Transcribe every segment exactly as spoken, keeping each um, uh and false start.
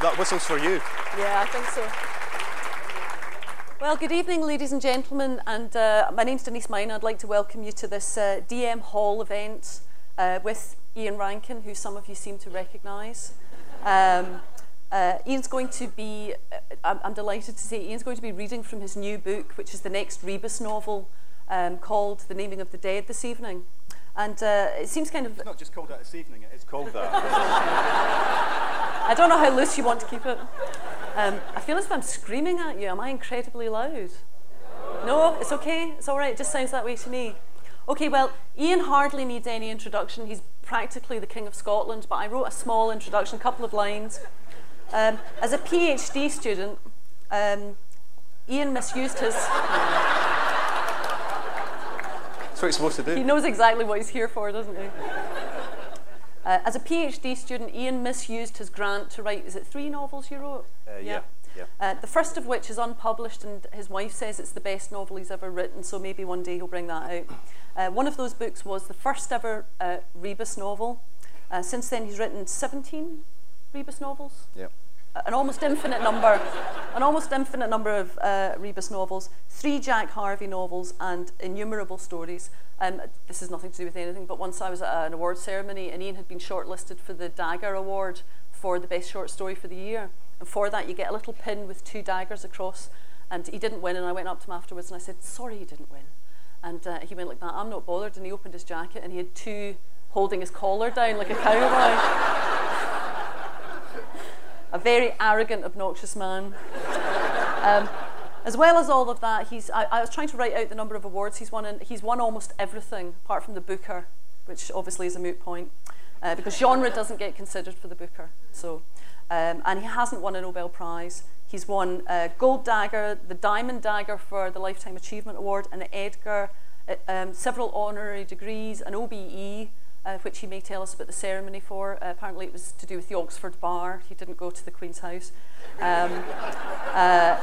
think that whistle's for you. Yeah, I think so. Well, good evening, ladies and gentlemen, and uh, my name's Denise Minor. I'd like to welcome you to this uh, D M Hall event uh, with Ian Rankin, who some of you seem to recognise. Um, uh, Ian's going to be, I'm, I'm delighted to say, Ian's going to be reading from his new book, which is the next Rebus novel, um, called The Naming of the Dead, this evening. And uh, it seems kind of... It's not just called that this evening, it is called that. I don't know how loose you want to keep it. Um, I feel as if I'm screaming at you. Am I incredibly loud? No, it's okay. It's all right. It just sounds that way to me. Okay, well, Ian hardly needs any introduction. He's practically the King of Scotland, but I wrote a small introduction, a couple of lines. Um, as a PhD student, um, Ian misused his... That's what he's supposed to do. He knows exactly what he's here for, doesn't he? Uh, as a PhD student, Ian misused his grant to write, is it three novels you wrote? Uh, yeah. yeah. Uh, the first of which is unpublished, and his wife says it's the best novel he's ever written, so maybe one day he'll bring that out. Uh, one of those books was the first ever uh, Rebus novel. Uh, since then he's written seventeen Rebus novels. Yeah. An almost infinite number, an almost infinite number of uh, Rebus novels, three Jack Harvey novels, and innumerable stories. Um, this has nothing to do with anything, but once I was at an award ceremony, and Ian had been shortlisted for the Dagger Award for the best short story for the year. And for that, you get a little pin with two daggers across. And he didn't win, and I went up to him afterwards, and I said, "Sorry, you didn't win." And uh, he went like that, "I'm not bothered." And he opened his jacket, and he had two holding his collar down like a cowboy. A very arrogant, obnoxious man. um, as well as all of that, he's. I, I was trying to write out the number of awards he's won, and he's won almost everything, apart from the Booker, which obviously is a moot point, uh, because genre doesn't get considered for the Booker. So, um, and he hasn't won a Nobel Prize. He's won uh, Gold Dagger, the Diamond Dagger for the Lifetime Achievement Award, an Edgar, uh, um, several honorary degrees, an O B E, Uh, which he may tell us about the ceremony for. Uh, apparently it was to do with the Oxford Bar. He didn't go to the Queen's house. Um, uh,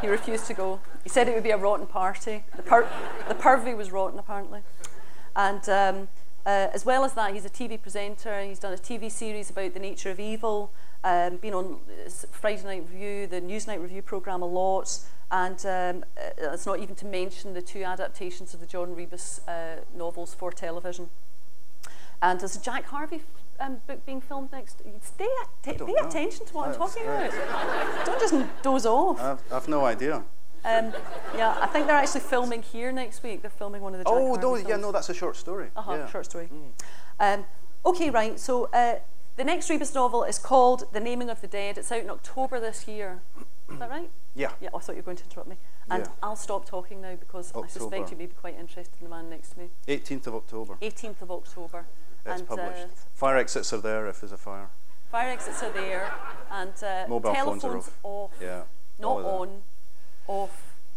he refused to go. He said it would be a rotten party. The, per- the purview was rotten, apparently. And um, uh, as well as that, he's a T V presenter. He's done a T V series about the nature of evil, um, been on Friday Night Review, the Newsnight Review programme a lot. And um, it's not even to mention the two adaptations of the John Rebus uh, novels for television. And there's a Jack Harvey um, book being filmed next. Stay att- pay know. attention to what That's I'm talking right. about. Don't just doze off. I've, I've no idea. Um, yeah, I think they're actually filming here next week. They're filming one of the Jack Oh, no, yeah, no, that's a short story. Uh-huh, yeah. short story. Mm. Um, okay, right, so uh, the next Rebus novel is called The Naming of the Dead. It's out in October this year. Is that right? Yeah. Yeah, I thought you were going to interrupt me. And yeah. I'll stop talking now because October. I suspect you may be quite interested in the man next to me. eighteenth of October eighteenth of October It's and, published. Uh, fire exits are there if there's a fire. Fire exits are there. And uh, mobile telephones phones are off. off yeah. Not on. Off.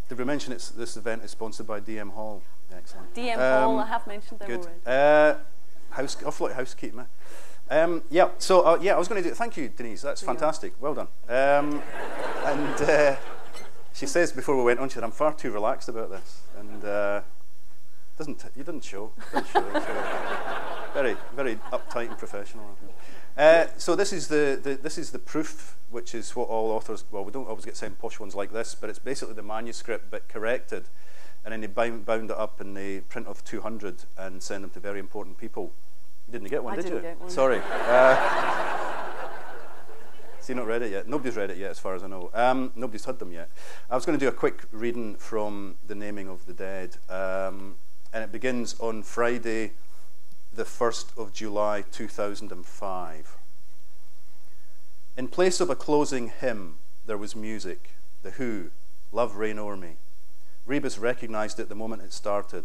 Did we mention it's, this event is sponsored by D M Hall? Excellent. D M um, Hall, I have mentioned them good. already. Uh, house, awful lot of housekeeping. Um, yeah, so uh, yeah, I was going to do it. Thank you, Denise. That's yeah. fantastic. Well done. Um, and uh, she says before we went on, she said, "I'm far too relaxed about this." And uh, doesn't t- you didn't show. Didn't show, didn't show. Very, very uptight and professional. Uh, so this is the, the this is the proof, which is what all authors. Well, we don't always get sent posh ones like this, but it's basically the manuscript but corrected, and then they bound, bound it up and they print off two hundred and send them to very important people. Didn't you get one, I did didn't you? Get one. Sorry. Uh, so you've not read it yet? Nobody's read it yet, as far as I know. Um, nobody's heard them yet. I was going to do a quick reading from The Naming of the Dead, um, and it begins on Friday, the first of July, two thousand five. In place of a closing hymn, there was music. The Who, "Love Reign O'er Me." Rebus recognised it the moment it started.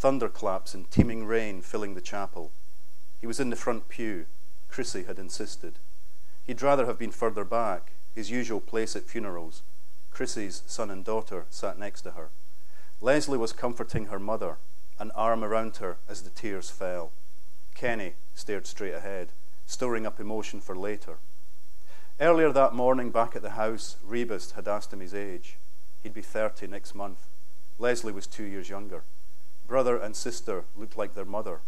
Thunderclaps and teeming rain filling the chapel. He was in the front pew. Chrissy had insisted. He'd rather have been further back, his usual place at funerals. Chrissy's son and daughter sat next to her. Leslie was comforting her mother, an arm around her as the tears fell. Kenny stared straight ahead, storing up emotion for later. Earlier that morning back at the house, Rebus had asked him his age. He'd be thirty next month. Leslie was two years younger. Brother and sister looked like their mother,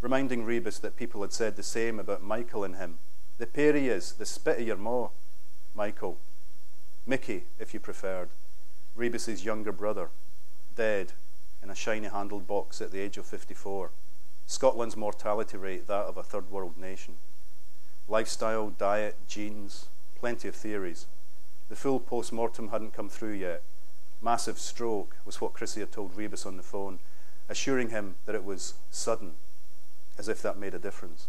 reminding Rebus that people had said the same about Michael and him, the pair of yous, the spit of your maw, Michael. Mickey, if you preferred, Rebus's younger brother, dead in a shiny-handled box at the age of fifty-four. Scotland's mortality rate that of a third-world nation. Lifestyle, diet, genes, plenty of theories. The full post-mortem hadn't come through yet. Massive stroke was what Chrissy had told Rebus on the phone, assuring him that it was sudden, as if that made a difference.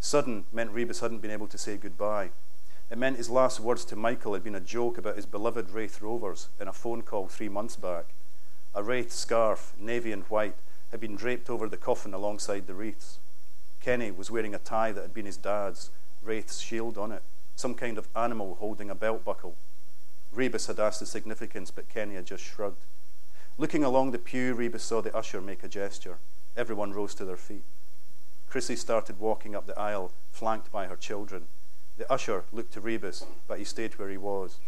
Sudden meant Rebus hadn't been able to say goodbye. It meant his last words to Michael had been a joke about his beloved Wraith Rovers in a phone call three months back. A Wraith scarf, navy and white, had been draped over the coffin alongside the wreaths. Kenny was wearing a tie that had been his dad's, Wraith's shield on it, some kind of animal holding a belt buckle. Rebus had asked the significance, but Kenny had just shrugged. Looking along the pew, Rebus saw the usher make a gesture. Everyone rose to their feet. Chrissy started walking up the aisle, flanked by her children. The usher looked to Rebus, but he stayed where he was.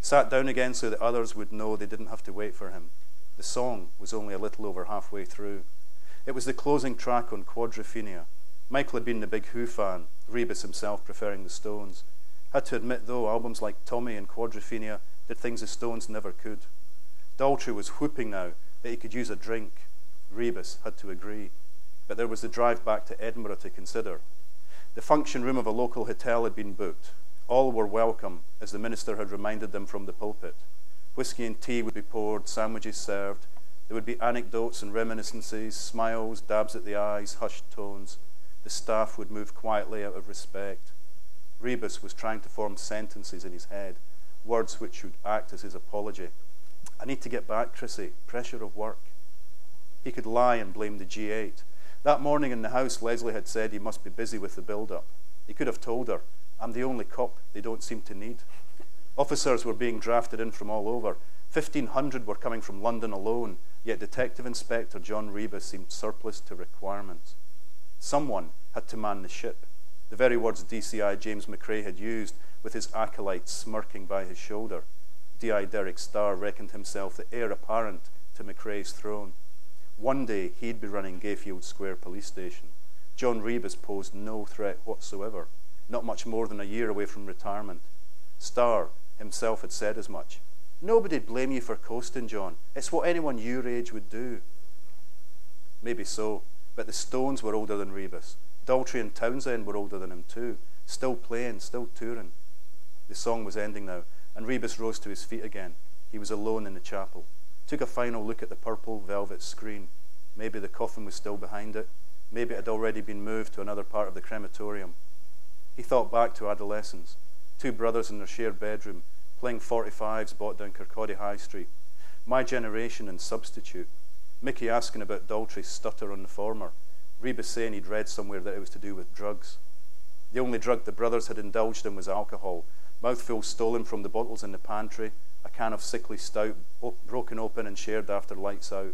Sat down again so that others would know they didn't have to wait for him. The song was only a little over halfway through. It was the closing track on Quadrophenia. Michael had been the big Who fan, Rebus himself preferring the Stones. Had to admit, though, albums like Tommy and Quadrophenia did things the Stones never could. Daltrey was whooping now that he could use a drink. Rebus had to agree. But there was the drive back to Edinburgh to consider. The function room of a local hotel had been booked. All were welcome, as the minister had reminded them from the pulpit. Whisky and tea would be poured, sandwiches served. There would be anecdotes and reminiscences, smiles, dabs at the eyes, hushed tones. The staff would move quietly out of respect. Rebus was trying to form sentences in his head, words which should act as his apology. I need to get back, Chrissy. Pressure of work. He could lie and blame the G eight. That morning in the house, Leslie had said he must be busy with the build-up. He could have told her, I'm the only cop they don't seem to need. Officers were being drafted in from all over. fifteen hundred were coming from London alone, yet Detective Inspector John Rebus seemed surplus to requirements. Someone had to man the ship, the very words D C I James McRae had used, with his acolyte smirking by his shoulder. D I Derek Starr reckoned himself the heir apparent to McRae's throne. One day he'd be running Gayfield Square Police Station. John Rebus posed no threat whatsoever, not much more than a year away from retirement. Starr himself had said as much. Nobody'd blame you for coasting, John. It's what anyone your age would do. Maybe so, but the Stones were older than Rebus. Daltrey and Townsend were older than him too, still playing, still touring. The song was ending now, and Rebus rose to his feet again. He was alone in the chapel. Took a final look at the purple velvet screen. Maybe the coffin was still behind it. Maybe it had already been moved to another part of the crematorium. He thought back to adolescence. Two brothers in their shared bedroom, playing forty-fives bought down Kirkcaldy High Street. My generation and substitute. Mickey asking about Daltrey's stutter on the former. Rebus saying he'd read somewhere that it was to do with drugs. The only drug the brothers had indulged in was alcohol. Mouthfuls stolen from the bottles in the pantry, a can of sickly stout op- broken open and shared after lights out,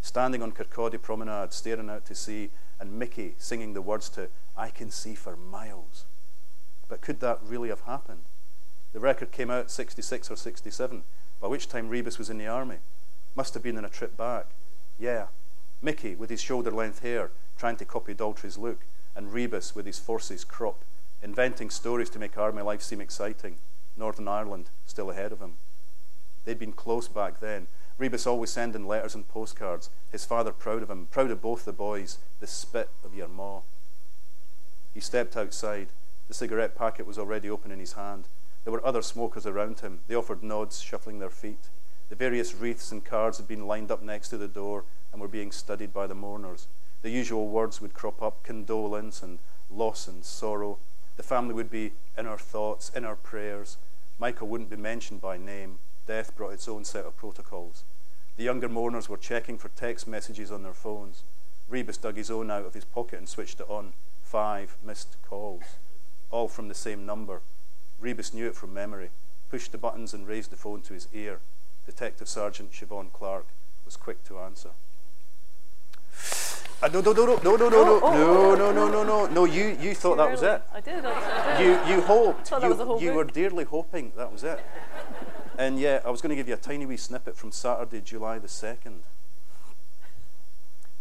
standing on Kirkcaldy Promenade staring out to sea, and Mickey singing the words to I Can See for Miles. But could that really have happened? The record came out sixty-six or sixty-seven, by which time Rebus was in the army. Must have been on a trip back. Yeah, Mickey with his shoulder-length hair trying to copy Daltrey's look, and Rebus with his forces crop, inventing stories to make army life seem exciting. Northern Ireland still ahead of him. They'd been close back then. Rebus always sending letters and postcards. His father proud of him, proud of both the boys. The spit of your maw. He stepped outside. The cigarette packet was already open in his hand. There were other smokers around him. They offered nods, shuffling their feet. The various wreaths and cards had been lined up next to the door and were being studied by the mourners. The usual words would crop up, condolence and loss and sorrow. The family would be in our thoughts, in our prayers. Michael wouldn't be mentioned by name. Death brought its own set of protocols. The younger mourners were checking for text messages on their phones. Rebus dug his own out of his pocket and switched it on. Five missed calls, all from the same number. Rebus knew it from memory, pushed the buttons and raised the phone to his ear. Detective Sergeant Siobhan Clark was quick to answer. Uh, no, no, no, no, no, no, no, no, no, no, no, no, no, you, you thought that was it. I did, I did. You, you hoped, you, you were dearly hoping that was it. And yeah, I was going to give you a tiny wee snippet from Saturday, July the second.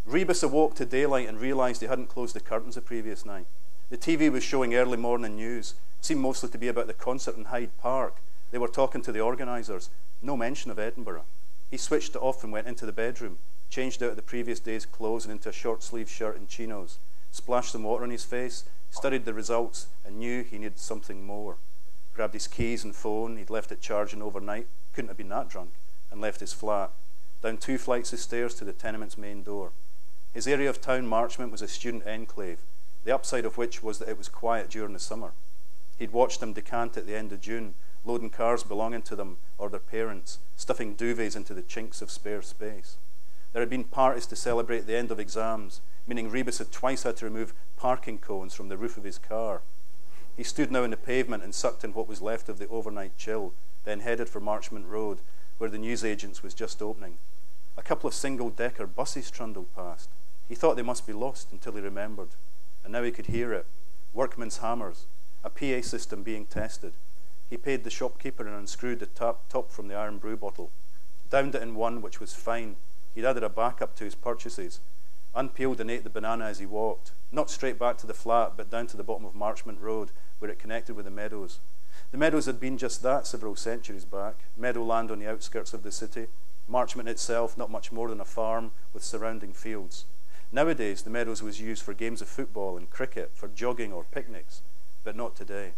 Rebus awoke to daylight and realised he hadn't closed the curtains the previous night. The T V was showing early morning news. It seemed mostly to be about the concert in Hyde Park. They were talking to the organisers. No mention of Edinburgh. He switched it off and went into the bedroom, changed out of the previous day's clothes and into a short-sleeved shirt and chinos, splashed some water on his face, studied the results, and knew he needed something more. Grabbed his keys and phone, he'd left it charging overnight, couldn't have been that drunk, and left his flat. Down two flights of stairs to the tenement's main door. His area of town, Marchmont, was a student enclave, the upside of which was that it was quiet during the summer. He'd watched them decant at the end of June, loading cars belonging to them or their parents, stuffing duvets into the chinks of spare space. There had been parties to celebrate the end of exams, meaning Rebus had twice had to remove parking cones from the roof of his car. He stood now on the pavement and sucked in what was left of the overnight chill, then headed for Marchmont Road, where the newsagents was just opening. A couple of single-decker buses trundled past. He thought they must be lost until he remembered. And now he could hear it. Workmen's hammers, a P A system being tested. He paid the shopkeeper and unscrewed the top, top from the iron brew bottle. Downed it in one, which was fine. He'd added a backup to his purchases. Unpeeled and ate the banana as he walked. Not straight back to the flat, but down to the bottom of Marchmont Road, where it connected with the meadows. The meadows had been just that several centuries back. Meadowland on the outskirts of the city. Marchmont itself, not much more than a farm with surrounding fields. Nowadays, the meadows was used for games of football and cricket, for jogging or picnics, but not today.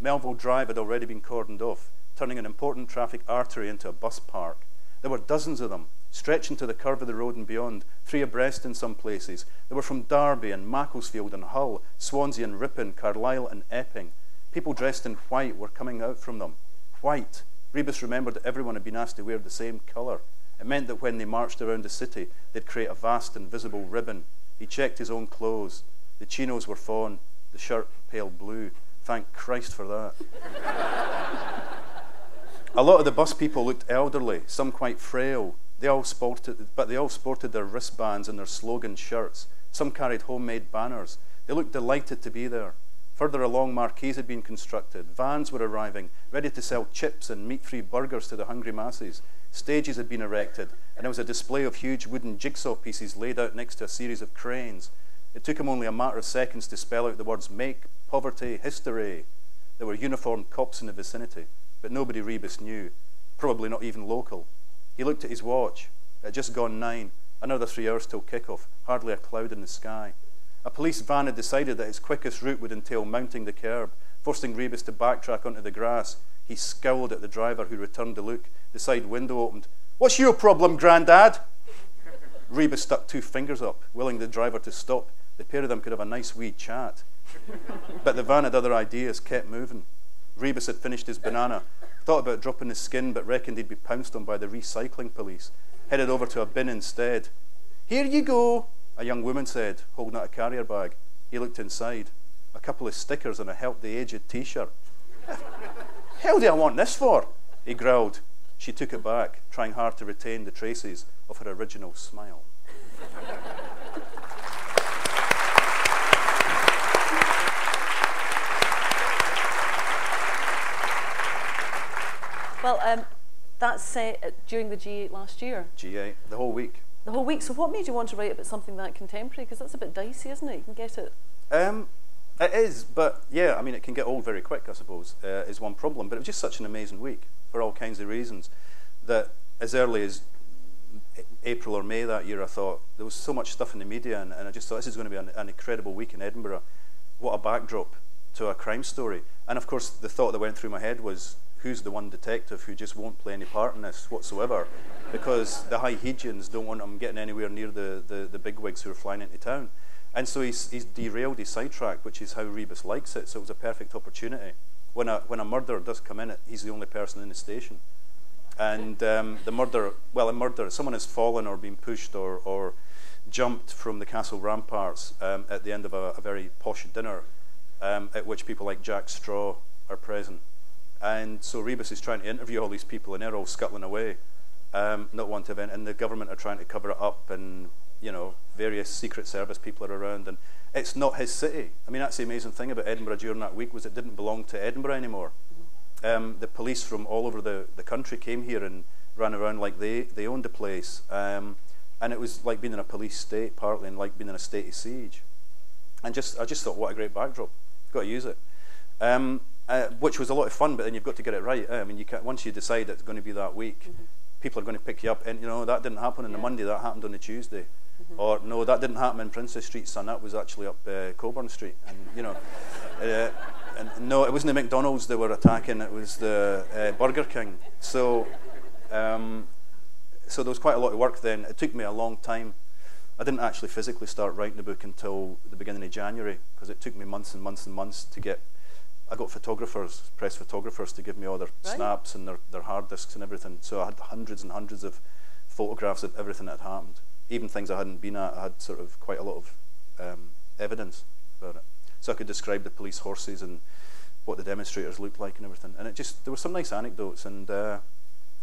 Melville Drive had already been cordoned off, turning an important traffic artery into a bus park. There were dozens of them, stretching to the curve of the road and beyond, three abreast in some places. They were from Derby and Macclesfield and Hull, Swansea and Ripon, Carlisle and Epping. People dressed in white were coming out from them. White. Rebus remembered that everyone had been asked to wear the same colour. It meant that when they marched around the city, they'd create a vast and visible ribbon. He checked his own clothes. The chinos were fawn, the shirt pale blue. Thank Christ for that. A lot of the bus people looked elderly, some quite frail. They all sported, but they all sported their wristbands and their slogan shirts. Some carried homemade banners. They looked delighted to be there. Further along, marquees had been constructed. Vans were arriving, ready to sell chips and meat-free burgers to the hungry masses. Stages had been erected, and there was a display of huge wooden jigsaw pieces laid out next to a series of cranes. It took him only a matter of seconds to spell out the words make, poverty, history. There were uniformed cops in the vicinity, but nobody Rebus knew, probably not even local. He looked at his watch. It had just gone nine, another three hours till kickoff, hardly a cloud in the sky. A police van had decided that its quickest route would entail mounting the curb, forcing Rebus to backtrack onto the grass. He scowled at the driver, who returned the look. The side window opened. "What's your problem, Grandad?" Rebus stuck two fingers up, willing the driver to stop. The pair of them could have a nice wee chat. But the van had other ideas, kept moving. Rebus had finished his banana, thought about dropping his skin, but reckoned he'd be pounced on by the recycling police. Headed over to a bin instead. "Here you go," a young woman said, holding out a carrier bag. He looked inside. A couple of stickers and a Help the Aged t-shirt. "Hell do I want this for?" he growled. She took it back, trying hard to retain the traces of her original smile. Well, um, that's uh, during the G eight last year. G eight, the whole week. The whole week. So what made you want to write about something that contemporary? Because that's a bit dicey, isn't it? You can get it. Um, It is, but yeah, I mean, it can get old very quick, I suppose, uh, is one problem. But it was just such an amazing week for all kinds of reasons that as early as April or May that year, I thought, there was so much stuff in the media, and, and I just thought this is going to be an, an incredible week in Edinburgh. What a backdrop to a crime story. And of course, the thought that went through my head was, who's the one detective who just won't play any part in this whatsoever? Because the high Hygieans don't want him getting anywhere near the, the, the bigwigs who are flying into town. And so he's, he's derailed, he's sidetracked, which is how Rebus likes it, so it was a perfect opportunity. When a, when a murderer does come in, he's the only person in the station. And um, the murderer, well, a murderer, someone has fallen or been pushed or, or jumped from the castle ramparts um, at the end of a, a very posh dinner, um, at which people like Jack Straw are present. And so Rebus is trying to interview all these people, and they're all scuttling away, um, not one to event, and the government are trying to cover it up, and you know, various Secret Service people are around, and it's not his city. I mean, that's the amazing thing about Edinburgh during that week, was it didn't belong to Edinburgh anymore. Mm-hmm. Um, the police from all over the, the country came here and ran around like they, they owned the place. Um, and it was like being in a police state, partly, and like being in a state of siege. and just I just thought, what a great backdrop. Got to use it. Um, uh, which was a lot of fun, but then you've got to get it right. I mean, you can't, once you decide it's going to be that week, mm-hmm. people are going to pick you up. And, you know, that didn't happen on yeah. the Monday. That happened on the Tuesday. Mm-hmm. Or, no, that didn't happen in Princess Street, son. That was actually up uh, Coburn Street. And, you know, uh, and no, it wasn't the McDonald's they were attacking. It was the uh, Burger King. So... Um, So there was quite a lot of work then. It took me a long time. I didn't actually physically start writing the book until the beginning of January, because it took me months and months and months to get... I got photographers, press photographers, to give me all their right. snaps and their, their hard disks and everything. So I had hundreds and hundreds of photographs of everything that had happened. Even things I hadn't been at, I had sort of quite a lot of um, evidence about it. So I could describe the police horses and what the demonstrators looked like and everything. And it just... There were some nice anecdotes and... Uh,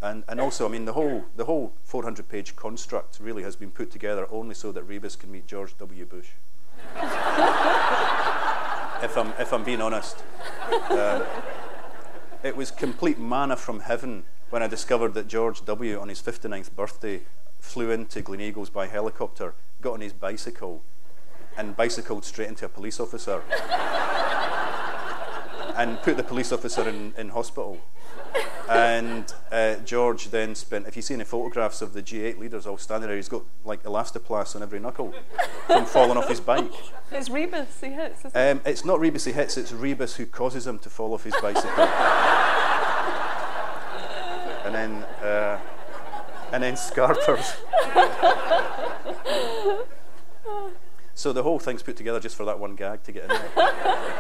And, and also, I mean, the whole the whole four hundred page construct really has been put together only so that Rebus can meet George W. Bush. if I'm if I'm being honest, uh, it was complete manna from heaven when I discovered that George W. on his fifty-ninth birthday flew into Gleneagles by helicopter, got on his bicycle, and bicycled straight into a police officer, and put the police officer in, in hospital. And uh, George then spent, if you see any photographs of the G eight leaders all standing there, he's got like elastoplast on every knuckle from falling off his bike. It's Rebus he hits, isn't it? Um, it's not Rebus he hits, it's Rebus who causes him to fall off his bicycle. and then uh, and then Scarpers. So the whole thing's put together just for that one gag to get in there.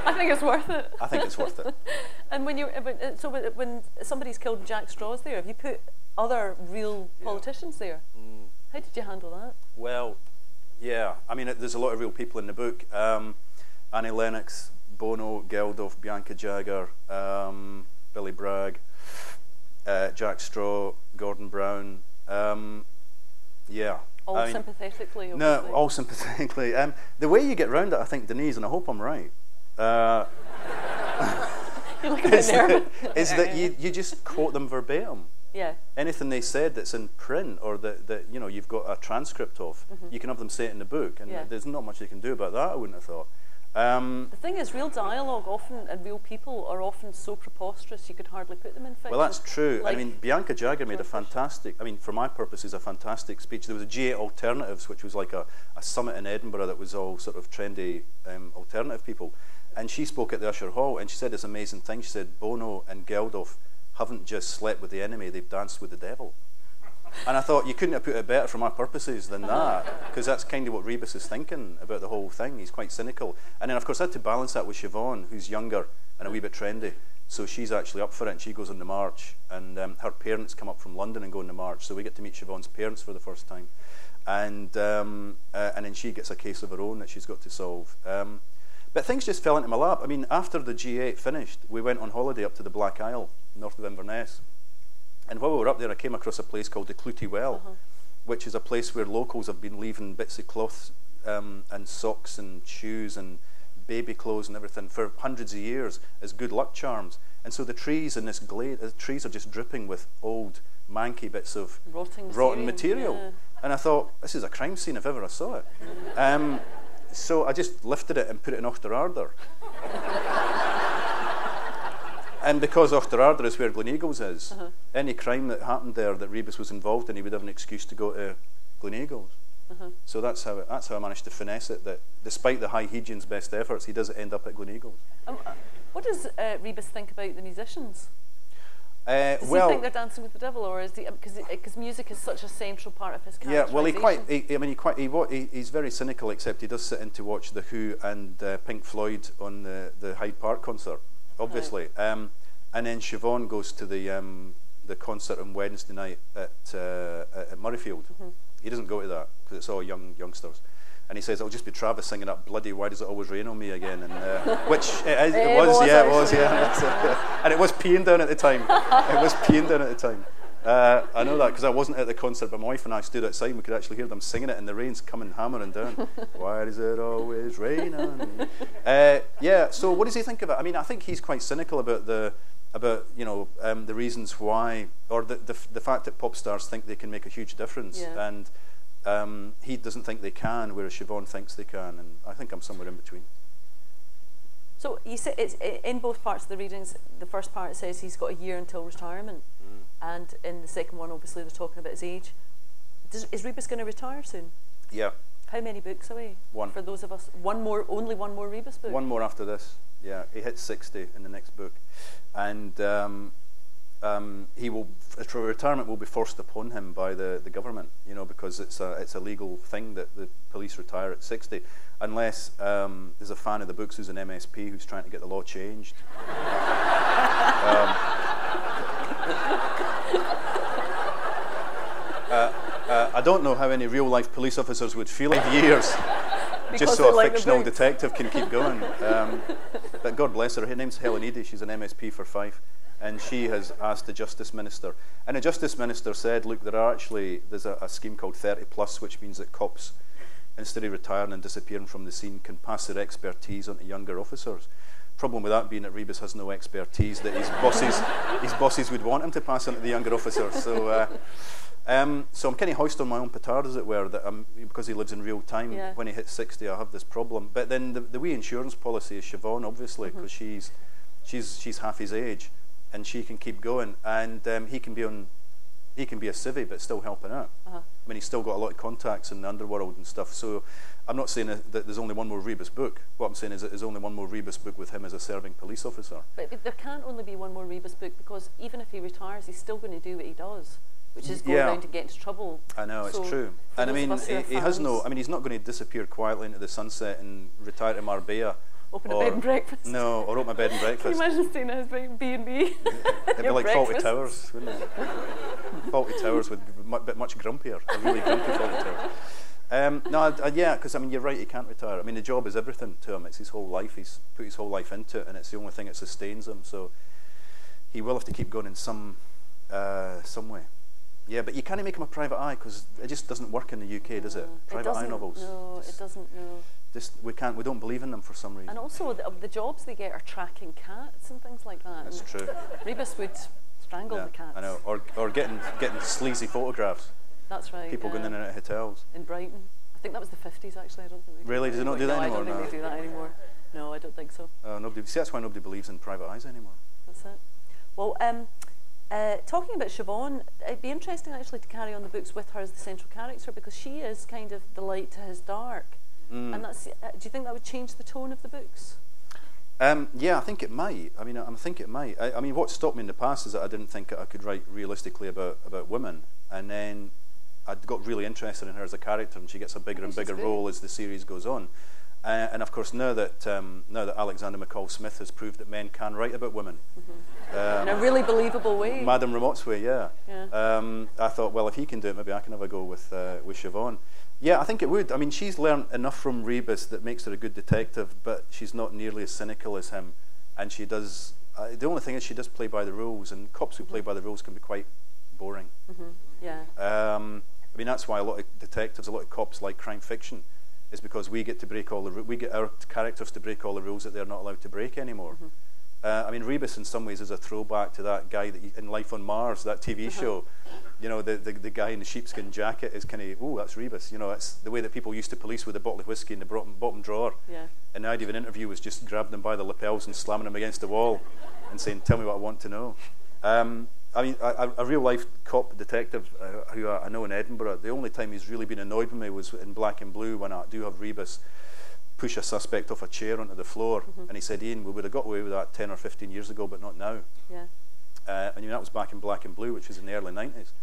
I think it's worth it. I think it's worth it. And when you, when, so when, when somebody's killed Jack Straw's there, have you put other real politicians yeah. there? Mm. How did you handle that? Well, yeah, I mean, it, there's a lot of real people in the book. Um, Annie Lennox, Bono, Geldof, Bianca Jagger, um, Billy Bragg, uh, Jack Straw, Gordon Brown. Um, yeah. All I mean, sympathetically? Obviously. No, all sympathetically. Um, the way you get round it, I think, Denise, and I hope I'm right, uh, You're looking is, that, is that you, you just quote them verbatim. Yeah. Anything they said that's in print or that, that you know, you've got a transcript of, mm-hmm. you can have them say it in the book, and yeah. there's not much you can do about that, I wouldn't have thought. Um, the thing is, real dialogue often and real people are often so preposterous you could hardly put them in fiction. Well, that's true. Like I mean, Bianca Jagger made a fantastic, I mean, for my purposes, a fantastic speech. There was a G eight Alternatives, which was like a, a summit in Edinburgh that was all sort of trendy um, alternative people. And she spoke at the Usher Hall, and she said this amazing thing. She said, Bono and Geldof haven't just slept with the enemy, they've danced with the devil. And I thought, you couldn't have put it better for my purposes than that, because that's kind of what Rebus is thinking about the whole thing. He's quite cynical. And then, of course, I had to balance that with Siobhan, who's younger and a wee bit trendy. So she's actually up for it, and she goes on the march. And um, her parents come up from London and go on the march, so we get to meet Siobhan's parents for the first time. And, um, uh, and then she gets a case of her own that she's got to solve. Um, but things just fell into my lap. I mean, after the G eight finished, we went on holiday up to the Black Isle, north of Inverness. And while we were up there, I came across a place called the Clouty Well, uh-huh. which is a place where locals have been leaving bits of cloth um, and socks and shoes and baby clothes and everything for hundreds of years as good luck charms. And so the trees in this glade, the trees are just dripping with old, manky bits of Rotting rotten material. material. Yeah. And I thought, this is a crime scene if ever I saw it. um, so I just lifted it and put it in Ochter Ardor. And because Ochter Ardor is where Gleneagles is, uh-huh. any crime that happened there that Rebus was involved in, he would have an excuse to go to Gleneagles. Uh-huh. So that's how it, that's how I managed to finesse it, that despite the high Hygiene's best efforts, he does end up at Gleneagles. Um, what does uh, Rebus think about the musicians? Uh, does well, he think they're dancing with the devil, or is he, because music is such a central part of his characterisation? Yeah, well, he quite, he, I mean, he quite, he, he, he's very cynical, except he does sit in to watch The Who and uh, Pink Floyd on the, the Hyde Park concert. Obviously, um, and then Siobhan goes to the um, the concert on Wednesday night at uh, at Murrayfield. Mm-hmm. He doesn't go to that because it's all young youngsters, and he says it'll just be Travis singing up bloody "Why Does It Always Rain on Me Again," and uh, which it, is, it, it was, was, yeah, it was, yeah, uh, and it was peeing down at the time. It was peeing down at the time. Uh, I know that because I wasn't at the concert, but my wife and I stood outside and we could actually hear them singing it in the rains coming hammering down. Why does it always rain on me? Uh, yeah, so what does he think about it? I mean, I think he's quite cynical about the about you know um, the reasons why, or the, the the fact that pop stars think they can make a huge difference, yeah. and um, he doesn't think they can, whereas Siobhan thinks they can, and I think I'm somewhere in between. So you say it's in both parts of the readings. The first part says he's got a year until retirement, mm. and in the second one, obviously, they're talking about his age. Does, is Rebus going to retire soon? Yeah. How many books away? One. For those of us, one more, only one more Rebus book. One more after this. Yeah, he hits sixty in the next book, and um, um, he will retirement will be forced upon him by the, the government. You know, because it's a it's a legal thing that the police retire at sixty. Unless um, there's a fan of the books who's an M S P who's trying to get the law changed. um, uh, uh, I don't know how any real-life police officers would feel in years, just so a like fictional detective can keep going. Um, but God bless her. Her name's Helen Eady. She's an M S P for Fife, and she has asked the Justice Minister. And the Justice Minister said, "Look, there are actually there's a, a scheme called thirty plus, which means that cops, instead of retiring and disappearing from the scene, can pass their expertise on to younger officers." Problem with that being that Rebus has no expertise that his bosses his bosses would want him to pass on to the younger officers. So uh, um, so I'm kind of hoisting my own petard, as it were, that I'm, because he lives in real time. Yeah. When he hits sixty, I have this problem. But then the, the wee insurance policy is Siobhan, obviously, because mm-hmm. she's, she's, she's half his age, and she can keep going. And um, he can be on... He can be a civvy, but still helping out. Uh-huh. I mean, he's still got a lot of contacts in the underworld and stuff. So I'm not saying that there's only one more Rebus book. What I'm saying is that there's only one more Rebus book with him as a serving police officer. But, but there can't only be one more Rebus book, because even if he retires, he's still going to do what he does, which is go yeah. around and get into trouble. I know, so it's true. And I mean, he, he has no... I mean, he's not going to disappear quietly into the sunset and retire to Marbella. Open or, a bed and breakfast. No, or open a bed and breakfast. Can you imagine staying at his B and B? It'd be like Faulty Towers, wouldn't it? Faulty Towers would be a bit much grumpier. A really grumpy Faulty Towers. Um, no, I, I, yeah, because I mean, you're right, he can't retire. I mean, the job is everything to him. It's his whole life. He's put his whole life into it, and it's the only thing that sustains him. So he will have to keep going in some, uh, some way. Yeah, but you can't make him a private eye, because it just doesn't work in the U K, does it? Private eye novels. No, it doesn't, no. Just, we can't, we don't believe in them for some reason. And also, the, the jobs they get are tracking cats and things like that. That's true. Rebus would strangle yeah, the cats. I know, or or getting getting sleazy photographs. That's right. People yeah. going in and out of hotels. In Brighton, I think that was the fifties. Actually, I don't think. They really, do they not do that no, anymore? I don't think no. they do that anymore. No, I don't think so. Uh, nobody. See, that's why nobody believes in private eyes anymore. That's it. Well, um, uh, talking about Siobhan, it'd be interesting actually to carry on the books with her as the central character, because she is kind of the light to his dark. Mm. And that's, uh, do you think that would change the tone of the books? Um, yeah, I think it might. I mean, I, I think it might. I, I mean, what stopped me in the past is that I didn't think I could write realistically about, about women. And then I got really interested in her as a character, and she gets a bigger and bigger role as the series goes on. Uh, and of course, now that um, now that Alexander McCall-Smith has proved that men can write about women, mm-hmm. um, in a really believable way, Madame Ramott's way, yeah. yeah. Um, I thought, well, if he can do it, maybe I can have a go with uh, with Siobhan. Yeah, I think it would. I mean, she's learned enough from Rebus that makes her a good detective, but she's not nearly as cynical as him, and she does. Uh, the only thing is, she does play by the rules, and cops who play by the rules can be quite boring. Mm-hmm. Yeah. Um, I mean, that's why a lot of detectives, a lot of cops, like crime fiction, is because we get to break all the we get our characters to break all the rules that they're not allowed to break anymore. Mm-hmm. Uh, I mean, Rebus in some ways is a throwback to that guy that you, in Life on Mars, that T V show. You know, the, the, the guy in the sheepskin jacket is kind of, oh, that's Rebus. You know, it's the way that people used to police with a bottle of whiskey in the bottom, bottom drawer. Yeah. And the idea of an interview was just grabbing them by the lapels and slamming them against the wall and saying, "Tell me what I want to know." Um, I mean, a, a real-life cop detective uh, who I, I know in Edinburgh, the only time he's really been annoyed with me was in Black and Blue, when I do have Rebus push a suspect off a chair onto the floor, mm-hmm. and he said, "Ian, we would have got away with that ten or fifteen years ago, but not now." Yeah. Uh, and that was back in Black and Blue, which was in the early nineties.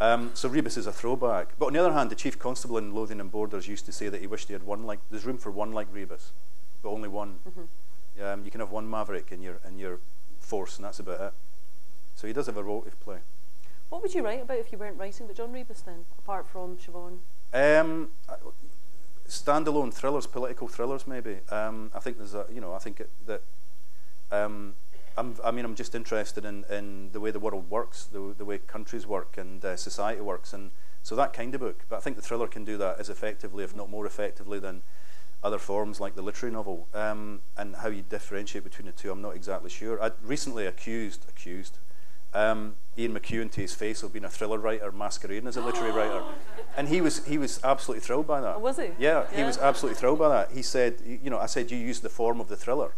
Um, so Rebus is a throwback. But on the other hand, the chief constable in Lothian and Borders used to say that he wished he had one like. There's room for one like Rebus, but only one. Mm-hmm. Um, you can have one maverick in your in your force, and that's about it. So he does have a role to play. What would you write about if you weren't writing with John Rebus then, apart from Siobhan? Um. I, Standalone thrillers, political thrillers, maybe. Um, I think there's a, you know, I think it, that. Um, I'm, I mean, I'm just interested in, in the way the world works, the, the way countries work, and uh, society works, and so that kind of book. But I think the thriller can do that as effectively, if not more effectively, than other forms like the literary novel. Um, and how you differentiate between the two, I'm not exactly sure. I recently accused, accused. Um, Ian McEwan to his face of being a thriller writer masquerading as a literary writer, and he was he was absolutely thrilled by that. Was he? Yeah, yeah. He was absolutely thrilled by that. He said, you know, I said, "You used the form of the thriller,"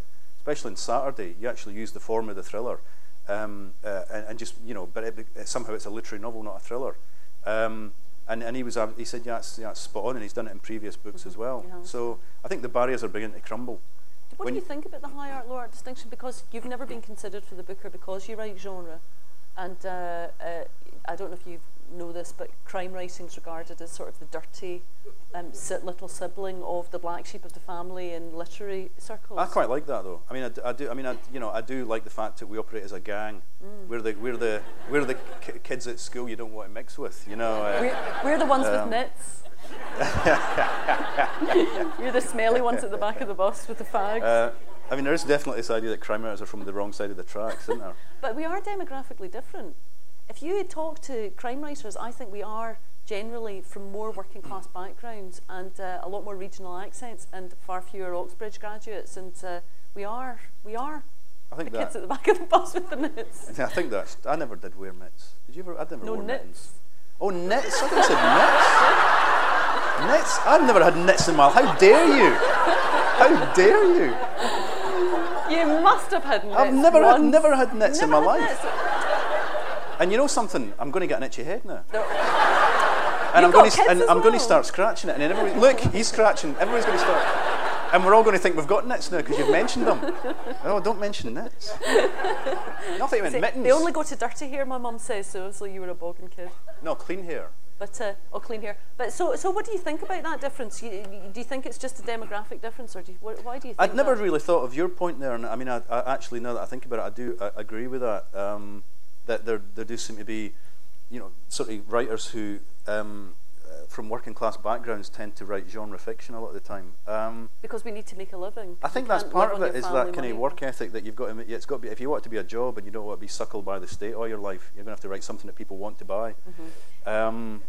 especially on Saturday, you actually use the form of the thriller, um, uh, and, and just, you know, but it, it, somehow it's a literary novel, not a thriller. Um, and, and he was, he said, yeah, that's, yeah, that's spot on, and he's done it in previous books mm-hmm. as well. Yeah. So I think the barriers are beginning to crumble. What when do you think about the high art, low art distinction? Because you've never been considered for the Booker because you write genre, and uh, uh, I don't know if you know this, but crime writing's regarded as sort of the dirty um, little sibling of the black sheep of the family in literary circles. I quite like that, though. I mean, I, d- I do. I mean, I, you know, I do like the fact that we operate as a gang. Mm. We're the we're the we're the k- kids at school you don't want to mix with. You know, uh, we're, we're the ones um, with nits. You're the smelly ones at the back of the bus with the fags. Uh, I mean, there is definitely this idea that crime writers are from the wrong side of the tracks, isn't there? But we are demographically different. If you talk to crime writers, I think we are generally from more working class backgrounds and uh, a lot more regional accents and far fewer Oxbridge graduates, and uh, we are we are I think the that kids at the back of the bus with the mitts. I think that's. I never did wear mitts. Did you ever? I never no, wore knits. mittens. Oh, knits! I think I said mitts. Knits? I've never had knits in my life. How dare you? How dare you? You must have had knits. I've never once. had never had knits never in my life. Knits. And you know something? I'm going to get an itchy head now. No. And You've I'm going to and well. I'm going to start scratching it. And everybody, look, he's scratching. Everybody's going to start. And we're all going to think we've got knits now because you've mentioned them. Oh, don't mention knits. Nothing about mittens. They only go to dirty hair. My mum says so. So you were a boggin kid. No, clean hair. But uh, or clean hair. But so, so what do you think about that difference? You, do you think it's just a demographic difference, or do you, wh- why do you? Think I'd never that? really thought of your point there, and I mean, I, I actually now that I think about it, I do I agree with that. Um, that there, there do seem to be, you know, sort of writers who, um, uh, from working class backgrounds, tend to write genre fiction a lot of the time. Um, because we need to make a living. I think that's part of it. Is that kind of work ethic that you've got? To, it's got to be, if you want it to be a job and you don't want to be suckled by the state all your life, you're going to have to write something that people want to buy. Mm-hmm. Um,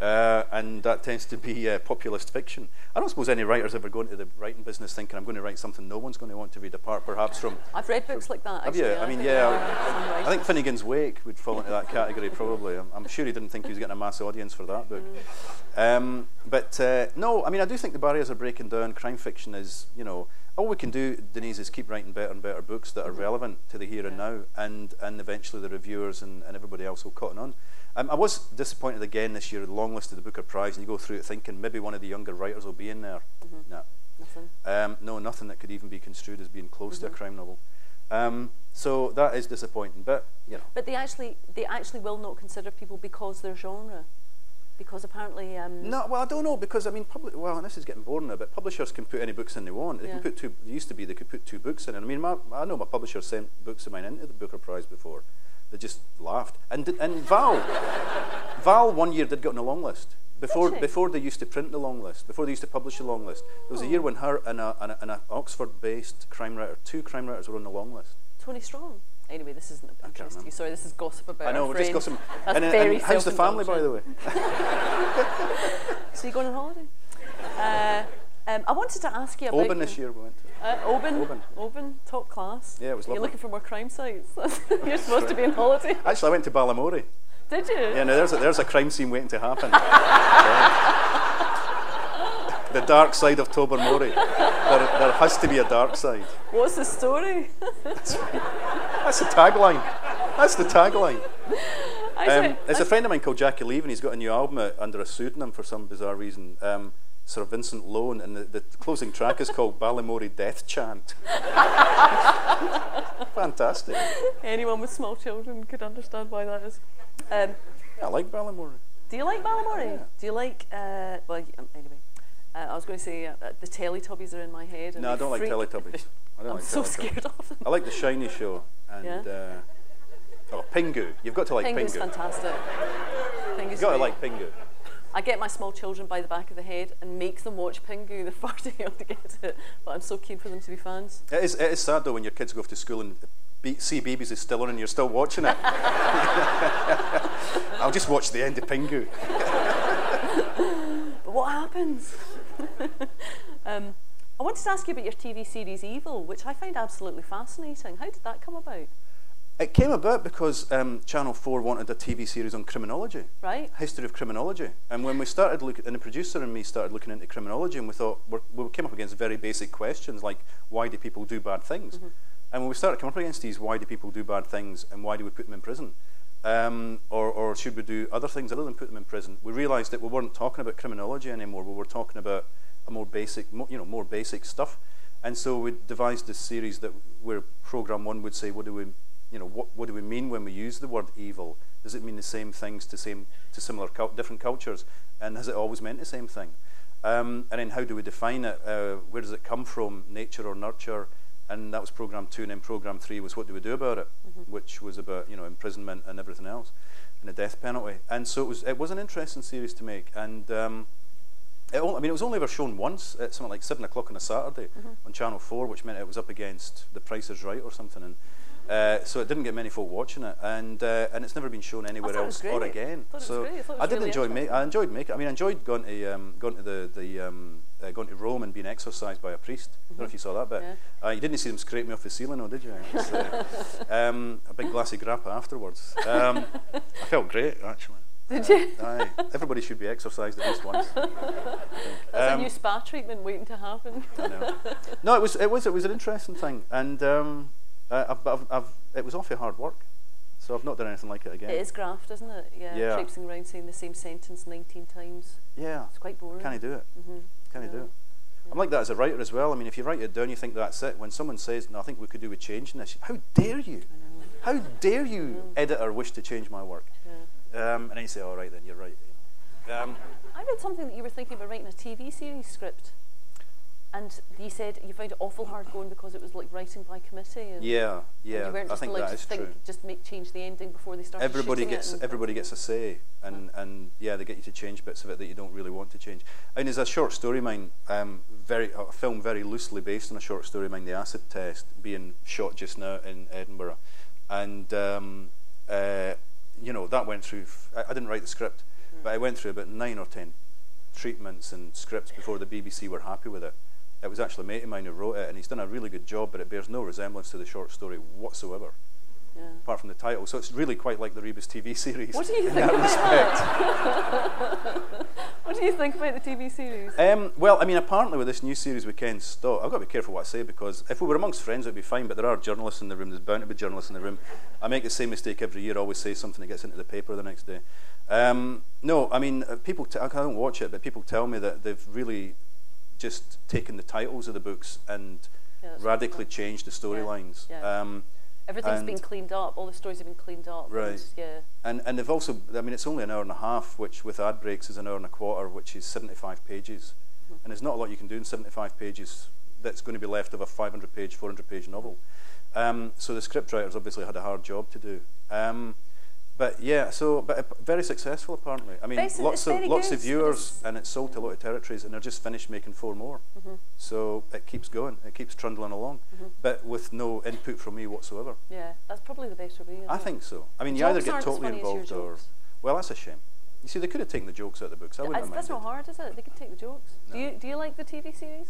uh, and that tends to be uh, populist fiction. I don't suppose any writers ever go into the writing business thinking I'm going to write something no one's going to want to read, apart perhaps from... I've read books like that, actually. Have you? I, I mean, yeah. I, I think Finnegan's Wake would fall into that category, probably. I'm, I'm sure he didn't think he was getting a mass audience for that book. Um, but, uh, no, I mean, I do think the barriers are breaking down. Crime fiction is, you know... All we can do, Denise, is keep writing better and better books that are relevant to the here and now, and, and eventually the reviewers and, and everybody else will cotton on. Um, I was disappointed again this year, the long list of the Booker Prize, and you go through it thinking maybe one of the younger writers will be in there. Mm-hmm. No. Nothing. Um, no, nothing that could even be construed as being close mm-hmm. to a crime novel. Um, so that is disappointing, but, you know. But they actually, they actually will not consider people because they're genre. Because apparently, um, no. Well, I don't know because I mean, public. Well, and this is getting boring now. But publishers can put any books in they want. They yeah. can put two. It used to be they could put two books in. And I mean, my, I know my publisher sent books of mine into the Booker Prize before. They just laughed. And and Val, Val one year did get on a long list before before they used to print the long list. Before they used to publish the long list, there was oh. a year when her and a and, a, and a Oxford-based crime writer, two crime writers were on the long list. Tony Strong. Anyway, this isn't of interest to you. Sorry, this is gossip about. I know, we're just gossiping. That's and, very and how's the family, by the way? So you going on holiday? Uh, um, I wanted to ask you about Oban this year. We went to uh, Oban, Oban, Oban, top class. Yeah, it was lovely. You're looking for more crime sites. You're supposed right. to be on holiday. Actually, I went to Balamori. Did you? Yeah, no, there's a, there's a crime scene waiting to happen. Yeah. The dark side of Tobermory. There, there has to be a dark side. What's the story? That's right. That's the tagline. That's the tagline. Um, there's a friend of mine called Jackie Leaven. He's got a new album out under a pseudonym for some bizarre reason, um, Sir Vincent Lone, and the, the closing track is called Balamori Death Chant. Fantastic. Anyone with small children could understand why that is. Um, I like Balamori. Do you like Balamori? Yeah. Do you like... Uh, well, anyway. Uh, I was going to say uh, the Teletubbies are in my head. And no, I don't like Teletubbies. I don't I'm like so Teletubbies. Scared of them. I like the Shiny Show and yeah. uh, oh, Pingu. You've got to like Pingu's Pingu. Pingu's fantastic. Pingu's You've got great. to like Pingu. I get my small children by the back of the head and make them watch Pingu the first day to get it. But I'm so keen for them to be fans. It is, it is sad though when your kids go off to school and be- see Babies is still on and you're still watching it. I'll just watch the end of Pingu. But what happens? um, I wanted to ask you about your T V series Evil, which I find absolutely fascinating. How did that come about? It came about because um, Channel four wanted a T V series on criminology. Right. History of criminology. And when we started looking, and the producer and me started looking into criminology, and we thought, we're, we came up against very basic questions like, why do people do bad things? Mm-hmm. And when we started coming up against these, why do people do bad things, and why do we put them in prison? Um, or, or should we do other things other than put them in prison? We realised that we weren't talking about criminology anymore, we were talking about a more basic, more, you know, more basic stuff. And so we devised this series that where programme one would say, what do we... You know, what, what do we mean when we use the word evil? Does it mean the same things to same to similar cul- different cultures? And has it always meant the same thing? Um, and then how do we define it? Uh, where does it come from? Nature or nurture? And that was programme two, and then programme three was what do we do about it, mm-hmm. which was about, you know, imprisonment and everything else, and the death penalty. And so it was it was an interesting series to make. And um, it all, I mean, it was only ever shown once at something like seven o'clock on a Saturday mm-hmm. on Channel Four, which meant it was up against The Price Is Right or something. And Uh, so it didn't get many folk watching it, and uh, and it's never been shown anywhere else or again. I so I, I did really enjoy making. I enjoyed making. I mean, I enjoyed going to um, going to the the um, uh, going to Rome and being exorcised by a priest. Mm-hmm. I don't know if you saw that bit. Yeah. Uh, you didn't see them scrape me off the ceiling, though, did you? Was, uh, um, a big glassy grappa afterwards. Um, I felt great actually. Did uh, you? Aye. Everybody should be exorcised at least once. That's um, a new spa treatment waiting to happen. I know. No, it was it was it was an interesting thing, and. Um, Uh, I've, I've, I've, it was awfully hard work, so I've not done anything like it again. It is graft, isn't it? Yeah, yeah. Traipsing around saying the same sentence nineteen times. Yeah. It's quite boring. Can I do it? Mm-hmm. Can yeah. I do it? Yeah. I'm like that as a writer as well. I mean, if you write it down, you think that's it. When someone says, no, I think we could do with changing this, how dare you? How dare you, editor, wish to change my work? Yeah. Um, and then you say, all right, then, you're right. Um, I read something that you were thinking about writing a T V series script. And you said you found it awful hard going because it was like writing by committee. And yeah, yeah. And you weren't just I think allowed that to is think, true. Just make change the ending before they started. Everybody gets it everybody gets a say, and, oh. and yeah, they get you to change bits of it that you don't really want to change. And there's a short story of mine, um, very a film very loosely based on a short story of mine, The Acid Test, being shot just now in Edinburgh, and um, uh, you know that went through. F- I, I didn't write the script, mm. but I went through about nine or ten treatments and scripts before the B B C were happy with it. It was actually a mate of mine who wrote it, and he's done a really good job, but it bears no resemblance to the short story whatsoever, yeah. apart from the title. So it's really quite like the Rebus T V series. What do you in think that about respect. that? What do you think about the T V series? Um, well, I mean, apparently with this new series, we can stop. I've got to be careful what I say, because if we were amongst friends, it would be fine, but there are journalists in the room. There's bound to be journalists in the room. I make the same mistake every year. I always say something that gets into the paper the next day. Um, no, I mean, people. T- I don't watch it, but people tell me that they've really... just taken the titles of the books and yeah, radically changed the storylines. Yeah, yeah. um, Everything's been cleaned up. All the stories have been cleaned up. Right. And, yeah. and and they've also, I mean, it's only an hour and a half, which with ad breaks is an hour and a quarter, which is seventy-five pages. Mm-hmm. And there's not a lot you can do in seventy-five pages that's going to be left of a five hundred page, four hundred page novel. Um, so the scriptwriters obviously had a hard job to do. Um, But yeah, so but very successful apparently. I mean, Basi- lots of lots good. of viewers, and it's sold to a lot of territories, and they're just finished making four more. Mm-hmm. So it keeps going, it keeps trundling along, mm-hmm. but with no input from me whatsoever. Yeah, that's probably the better way. I it? think so. I mean, the you either get totally involved, or well, that's a shame. You see, they could have taken the jokes out of the books. I wouldn't. That's not hard, is it? They could take the jokes. No. Do you do you like the T V series?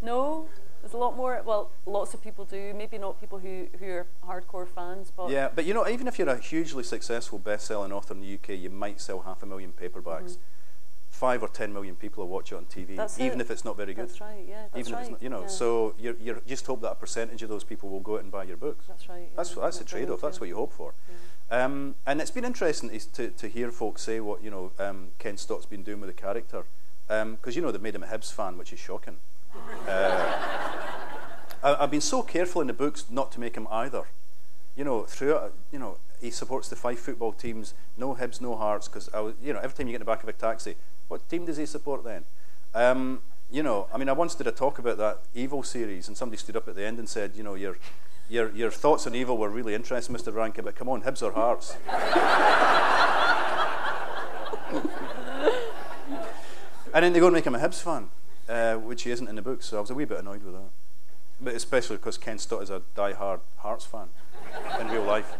No. There's a lot more, well, lots of people do, maybe not people who, who are hardcore fans, but... Yeah, but you know, even if you're a hugely successful best-selling author in the U K, you might sell half a million paperbacks. Mm-hmm. Five or ten million people will watch it on T V, that's even it. if it's not very good. That's right, yeah, that's even right. If it's not, you know, yeah. So you you just hope that a percentage of those people will go out and buy your books. That's right. Yeah, that's that's, that's a trade-off, yeah. that's what you hope for. Yeah. Um, and it's been interesting to, to hear folks say what, you know, um, Ken Stott's been doing with the character, because, um, you know, they've made him a Hibs fan, which is shocking. uh, I, I've been so careful in the books not to make him either. You know, throughout, you know, he supports the five football teams, no Hibs, no Hearts, because I was, you know, every time you get in the back of a taxi, what team does he support then? Um, you know, I mean, I once did a talk about that Evil series, and somebody stood up at the end and said, you know, your your your thoughts on Evil were really interesting, Mister Rankin, but come on, Hibs or Hearts? And then they go and make him a Hibs fan. Uh, which he isn't in the book, so I was a wee bit annoyed with that. But especially because Ken Stott is a die-hard Hearts fan in real life.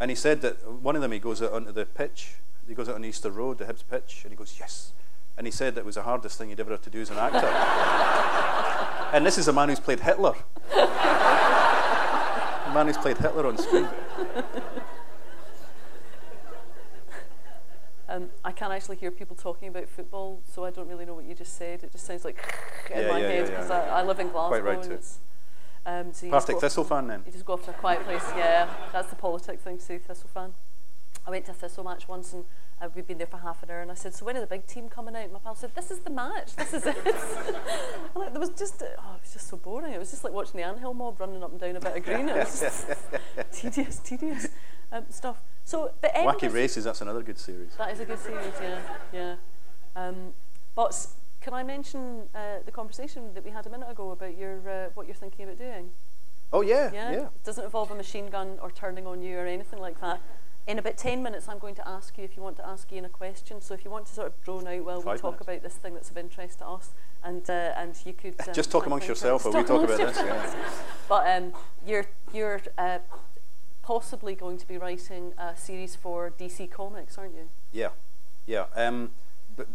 And he said that one of them, he goes out onto the pitch, he goes out on Easter Road, the Hibs pitch, and he goes, yes. And he said that it was the hardest thing he'd ever had to do as an actor. And this is a man who's played Hitler. The man who's played Hitler on screen. Um, I can't actually hear people talking about football, so I don't really know what you just said. It just sounds like in yeah, my yeah, head because yeah, yeah. I, I live in Glasgow. Quite right, and too. Um, so Plastic Thistle fan, then? You just go off to a quiet place, yeah. That's the politic thing to say, Thistle fan. I went to a Thistle match once and uh, we'd been there for half an hour and I said, so when are the big team coming out? And my pal said, this is the match, this is it. Like, there was just, oh, it was just so boring. It was just like watching the anthill mob running up and down a bit of green. It was just tedious, tedious um, stuff. So, but Wacky Races, that's another good series. That is a good series, yeah. yeah. Um, but can I mention uh, the conversation that we had a minute ago about your uh, what you're thinking about doing? Oh, yeah, yeah, yeah. It doesn't involve a machine gun or turning on you or anything like that. In about ten minutes, I'm going to ask you if you want to ask Ian a question. So if you want to sort of drone out while Five we talk minutes. about this thing that's of interest to us, and uh, and you could um, just talk amongst yourself while we talk about this. Yeah. But um, you're you're uh, possibly going to be writing a series for D C Comics, aren't you? Yeah, yeah. Um, but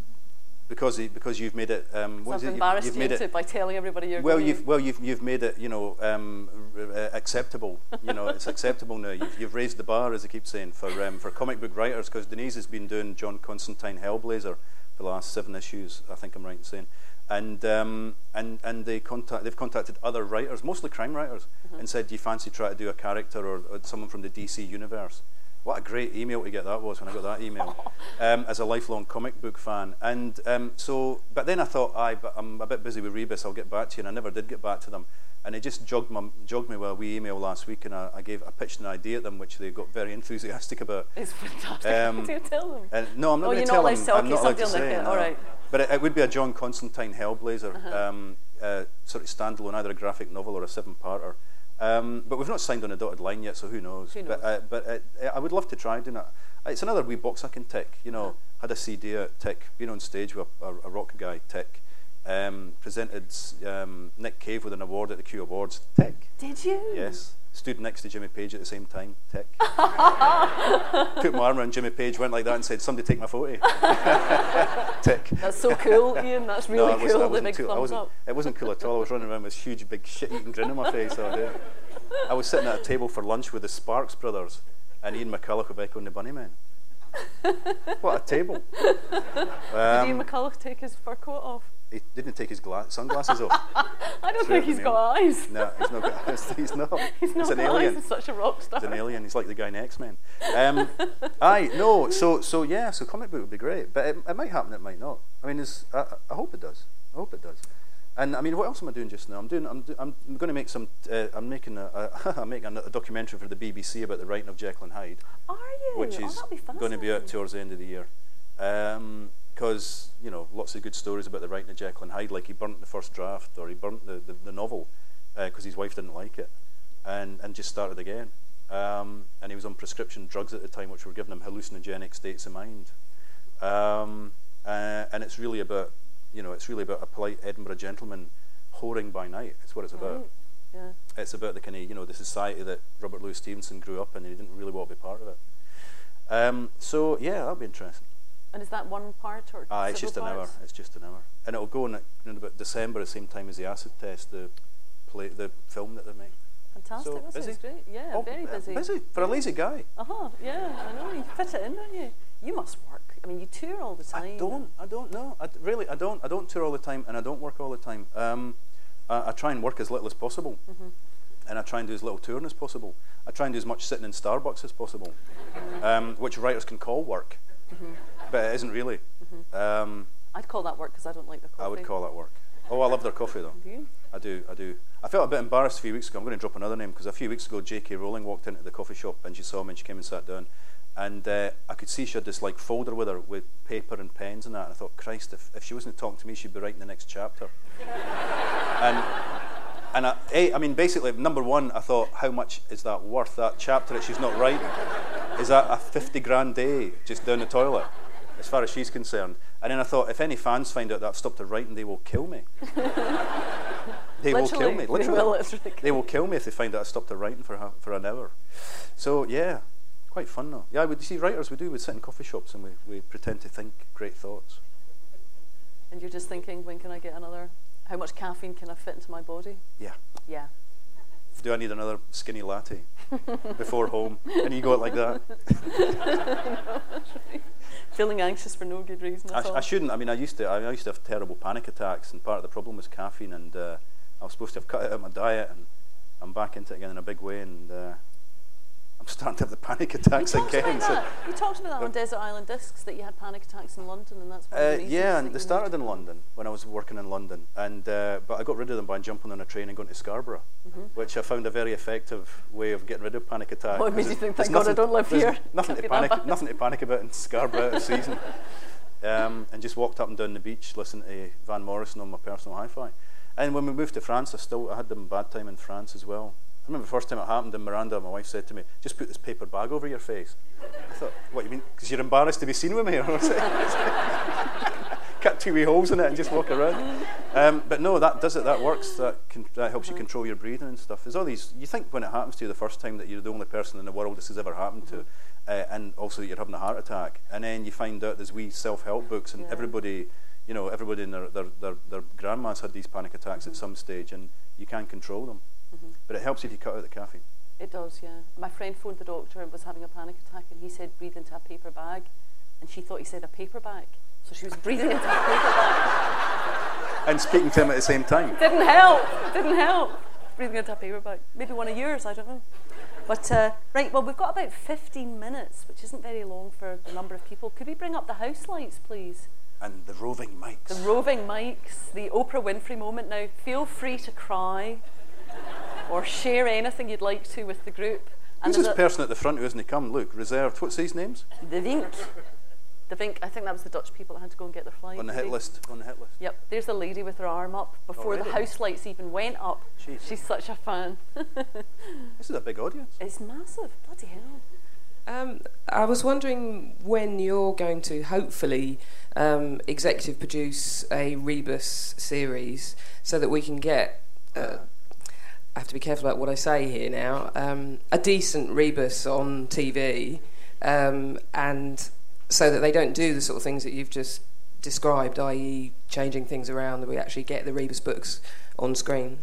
because because you've made it. Um, what so is I've it? embarrassed you've, you've you made it by telling everybody you're. Well, going you've well you've you've made it. You know. Um, Uh, acceptable, you know, it's acceptable now. You've, you've raised the bar, as I keep saying, for um, for comic book writers, because Denise has been doing John Constantine Hellblazer for the last seven issues, I think I'm right in saying, and um, and and they contact they've contacted other writers, mostly crime writers, mm-hmm. and said, "Do you fancy try to do a character or, or someone from the D C universe?" What a great email to get that was when I got that email, um, as a lifelong comic book fan. And um, so, but then I thought, aye, but I'm a bit busy with Rebus, I'll get back to you, and I never did get back to them. And they just jogged, my, jogged me with a wee email last week, and I, I gave I pitched an idea at them, which they got very enthusiastic about. It's fantastic. Um, Do you tell them? Uh, no, I'm not oh, going to tell them. Oh, you're not allowed to? Okay, somebody will All right. But it, it would be a John Constantine Hellblazer, uh-huh. um, uh, sort of standalone, either a graphic novel or a seven-parter. Um, but we've not signed on a dotted line yet, so who knows? Who knows? But, uh, but it, it, I would love to try doing that. It's another wee box I can tick. You know, uh-huh. Had a C D at tick, been on stage with a, a, a rock guy tick, um, presented um, Nick Cave with an award at the Q Awards tick. Did you? Yes. Stood next to Jimmy Page at the same time tick. Put my arm around Jimmy Page, went like that, and said, "Somebody take my photo." Tick. That's so cool, Ian. That's really no, cool. The big cool. thumbs up. It wasn't cool at all. I was running around with this huge, big, shit-eating grin on my face all day. I was sitting at a table for lunch with the Sparks Brothers and Ian McCulloch of Echo and the Bunnymen. What a table! Um, Did Ian McCulloch take his fur coat off? He didn't take his gla- sunglasses off. I don't think he's got eyes. No, he's not got eyes. He's not. He's not he's an got alien. Eyes. He's such a rock star. He's an alien. He's like the guy in X-Men. Um, aye, no. So, so yeah. So, comic book would be great, but it, it might happen. It might not. I mean, I, I hope it does. I hope it does. And I mean, what else am I doing just now? I'm doing. I'm. Do, I'm going to make some. Uh, I'm making a. a I'm making a documentary for the B B C about the writing of Jekyll and Hyde. Are you? Which is oh, going to be out towards the end of the year, because um, you know, lots of good stories about the writing of Jekyll and Hyde. Like he burnt the first draft, or he burnt the the, the novel because uh, his wife didn't like it, and and just started again. Um, and he was on prescription drugs at the time, which were giving him hallucinogenic states of mind. Um, uh, and it's really about. You know, it's really about a polite Edinburgh gentleman whoring by night. It's what it's about. Right. Yeah. It's about the kind of, you know, the society that Robert Louis Stevenson grew up in, and he didn't really want to be part of it. Um, so, yeah, that'll be interesting. And is that one part or Ah, it's just parts? an hour. It's just an hour. And it'll go in, in about December, the same time as the Acid Test, the play, the film that they're making. Fantastic. So that busy. sounds great. Yeah, oh, very busy. Busy for yeah. a lazy guy. Uh-huh, yeah, I know. You fit it in, don't you? You must work. I mean, you tour all the time. I don't. I don't know. I d- really, I don't. I don't tour all the time, and I don't work all the time. Um, I, I try and work as little as possible, mm-hmm. and I try and do as little touring as possible. I try and do as much sitting in Starbucks as possible, mm-hmm. um, which writers can call work, mm-hmm. but it isn't really. Mm-hmm. Um, I'd call that work because I don't like the coffee. I would call that work. Oh, I love their coffee though. Do you? I do. I do. I felt a bit embarrassed a few weeks ago. I'm going to drop another name because a few weeks ago, J K Rowling walked into the coffee shop and she saw me and she came and sat down. And uh, I could see she had this like folder with her with paper and pens and that. And I thought, Christ, if, if she wasn't talking to me, she'd be writing the next chapter. and and I, I, I mean, basically, number one, I thought, how much is that worth? That chapter that she's not writing, is that a fifty grand day just down the toilet, as far as she's concerned? And then I thought, if any fans find out that I've stopped her writing, they will kill me. They literally, will kill me. Literally, they will, literally they will kill me if they find out I stopped her writing for for an hour. So yeah. Quite fun though. Yeah, you see, writers we do, we sit in coffee shops and we, we pretend to think great thoughts. And you're just thinking, when can I get another? How much caffeine can I fit into my body? Yeah. Yeah. do I need another skinny latte before home? And you go it like that. Feeling anxious for no good reason at I, sh- all. I shouldn't. I mean, I used to I, mean, I used to have terrible panic attacks, and part of the problem was caffeine, and uh, I was supposed to have cut it out of my diet, and I'm back into it again in a big way, and uh, I'm starting to have the panic attacks again. So you talked about that on Desert Island Discs, that you had panic attacks in London, and that's one of the reasons. Uh, yeah, and they started in London when I was working in London, and uh, but I got rid of them by jumping on a train and going to Scarborough, mm-hmm. which I found a very effective way of getting rid of panic attacks. What made you think, thank God I don't live here? Nothing to panic, nothing to panic about in Scarborough this season. Um, and just walked up and down the beach, listened to Van Morrison on my personal hi-fi. And when we moved to France, I still I had them bad time in France as well. I remember the first time it happened in Miranda, my wife said to me, just put this paper bag over your face. I thought, what, you mean, because you're embarrassed to be seen with me? Cut two wee holes in it and just walk around. Um, but no, that does it, that works, that, can, that helps mm-hmm. you control your breathing and stuff. There's all these, you think when it happens to you the first time that you're the only person in the world this has ever happened mm-hmm. to, uh, and also that you're having a heart attack. And then you find out there's wee self-help books, and yeah. everybody... You know, everybody in their, their, their, their grandma's had these panic attacks mm-hmm. at some stage, and you can control them. Mm-hmm. But it helps if you cut out the caffeine. It does, yeah. My friend phoned the doctor and was having a panic attack, and he said, breathe into a paper bag. And she thought he said a paperback. So she was breathing into a paper bag. And speaking to him at the same time. Didn't help. Didn't help. Breathing into a paper bag. Maybe one of yours, I don't know. But, uh, right, well, we've got about fifteen minutes, which isn't very long for the number of people. Could we bring up the house lights, please? And the roving mics. The roving mics, the Oprah Winfrey moment now. Feel free to cry or share anything you'd like to with the group. And who's this person at the front who hasn't come? Look, reserved. What's these names? De Vinc. De Vinc, I think that was the Dutch people that had to go and get their flight. On the hit list. On the hit list. Yep, there's a lady with her arm up before Already? the house lights even went up. Jeez. She's such a fan. This is a big audience. It's massive. Bloody hell. Um, I was wondering when you're going to hopefully um, executive produce a Rebus series so that we can get, uh, I have to be careful about what I say here now, um, a decent Rebus on T V, um, and so that they don't do the sort of things that you've just described, that is changing things around, that we actually get the Rebus books on screen.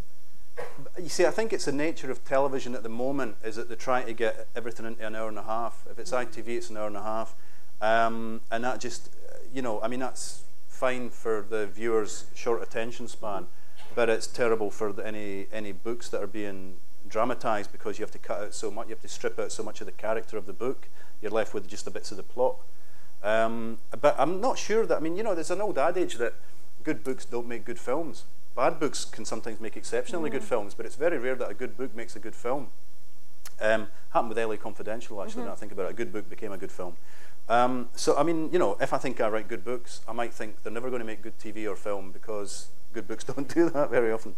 You see, I think it's the nature of television at the moment is that they're trying to get everything into an hour and a half. If it's I T V, it's an hour and a half. Um, and that just, you know, I mean, that's fine for the viewer's short attention span, but it's terrible for the, any any books that are being dramatised, because you have to cut out so much, you have to strip out so much of the character of the book. You're left with just the bits of the plot. Um, but I'm not sure that, I mean, you know, there's an old adage that good books don't make good films. Bad books can sometimes make exceptionally mm. good films, but it's very rare that a good book makes a good film. Um, happened with L A Confidential, actually, mm-hmm. now I think about it. A good book became a good film. Um, so, I mean, you know, if I think I write good books, I might think they're never going to make good T V or film, because good books don't do that very often.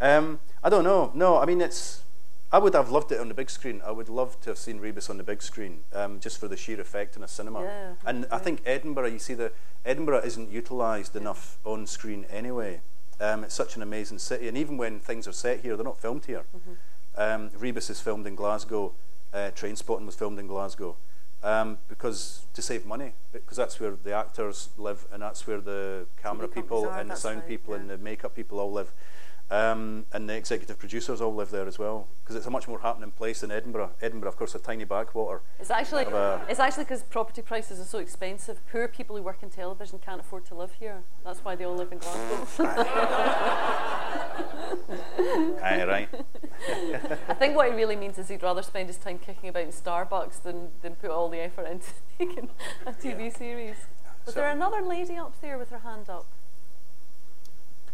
Um, I don't know. No, I mean, it's... I would have loved it on the big screen. I would love to have seen Rebus on the big screen, um, just for the sheer effect in a cinema. Yeah, and right. I think Edinburgh, you see, the Edinburgh isn't utilised enough on screen anyway. Um, it's such an amazing city, and even when things are set here, they're not filmed here. Mm-hmm. Um, Rebus is filmed in Glasgow, uh, Trainspotting was filmed in Glasgow, um, because to save money, because that's where the actors live, and that's where the camera the people are, and the sound right, people yeah. and the makeup people all live, um, and the executive producers all live there as well, because it's a much more happening place than Edinburgh. Edinburgh, of course, a tiny backwater. It's actually it's actually because property prices are so expensive. Poor people who work in television can't afford to live here. That's why they all live in Glasgow. Aye, right. I think what he really means is he'd rather spend his time kicking about in Starbucks than, than put all the effort into making a T V yeah. series. Was so. there another lady up there with her hand up?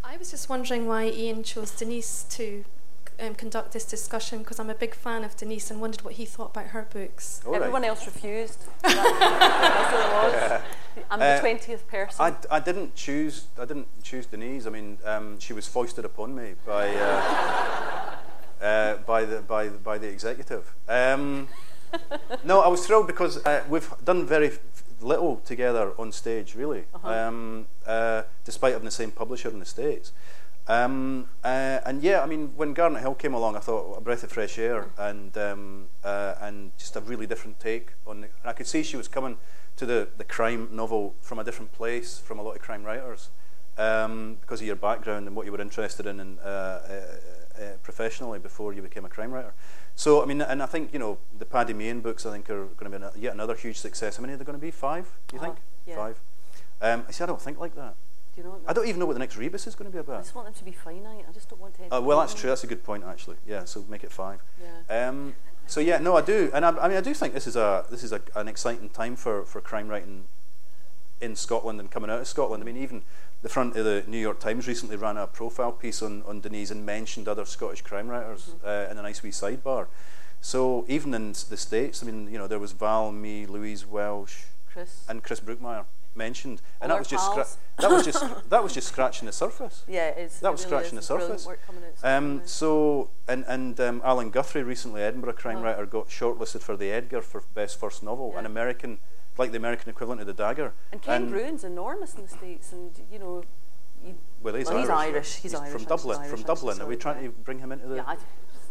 I was just wondering why Ian chose Denise to um, conduct this discussion, because I'm a big fan of Denise and wondered what he thought about her books. All Everyone right. else refused. That's what it was. I'm uh, the twentieth person. I, d- I didn't choose. I didn't choose Denise. I mean, um, she was foisted upon me by uh, uh, by the by the, by the executive. Um, no, I was thrilled because uh, we've done very. F- little together on stage, really, uh-huh. um, uh, despite having the same publisher in the States. Um, uh, and yeah, I mean, when Garnet Hill came along, I thought, a breath of fresh air, and um, uh, and just a really different take on. The, and I could see she was coming to the, the crime novel from a different place, from a lot of crime writers, um, because of your background and what you were interested in, in uh, uh, uh, professionally before you became a crime writer. So, I mean, and I think, you know, the Paddy Meehan books, I think, are going to be yet another huge success. How many are there going to be? Five, do you uh, think? Yeah. Five. Um, I see, I don't think like that. Do you know what I don't even know what the next Rebus is going to be about. I just want them to be finite. I just don't want to... Uh, well, that's true. That's a good point, actually. Yeah, so make it five. Yeah. Um, so, yeah, no, I do. And I, I mean, I do think this is a this is a, an exciting time for, for crime writing in Scotland and coming out of Scotland. I mean, even the front of the New York Times recently ran a profile piece on, on Denise and mentioned other Scottish crime writers mm-hmm. uh, in a nice wee sidebar. So even in the States, I mean, you know, there was Val, me, Louise Welsh, Chris. and Chris Brookmeyer mentioned, and that was, just scra- that was just that was just scratching the surface. Yeah, it's that it was really scratching the surface. Work coming out um, so and and um, Alan Guthrie recently, Edinburgh crime oh. writer, got shortlisted for the Edgar for best first novel, yeah. an American. Like the American equivalent of the Dagger. And Ken and Bruin's enormous in the States, and you know, you well, he's, well, he's Irish. Irish. He's, he's Irish. From Dublin. Irish, from Dublin. Sorry, Are we trying yeah. to bring him into the yeah,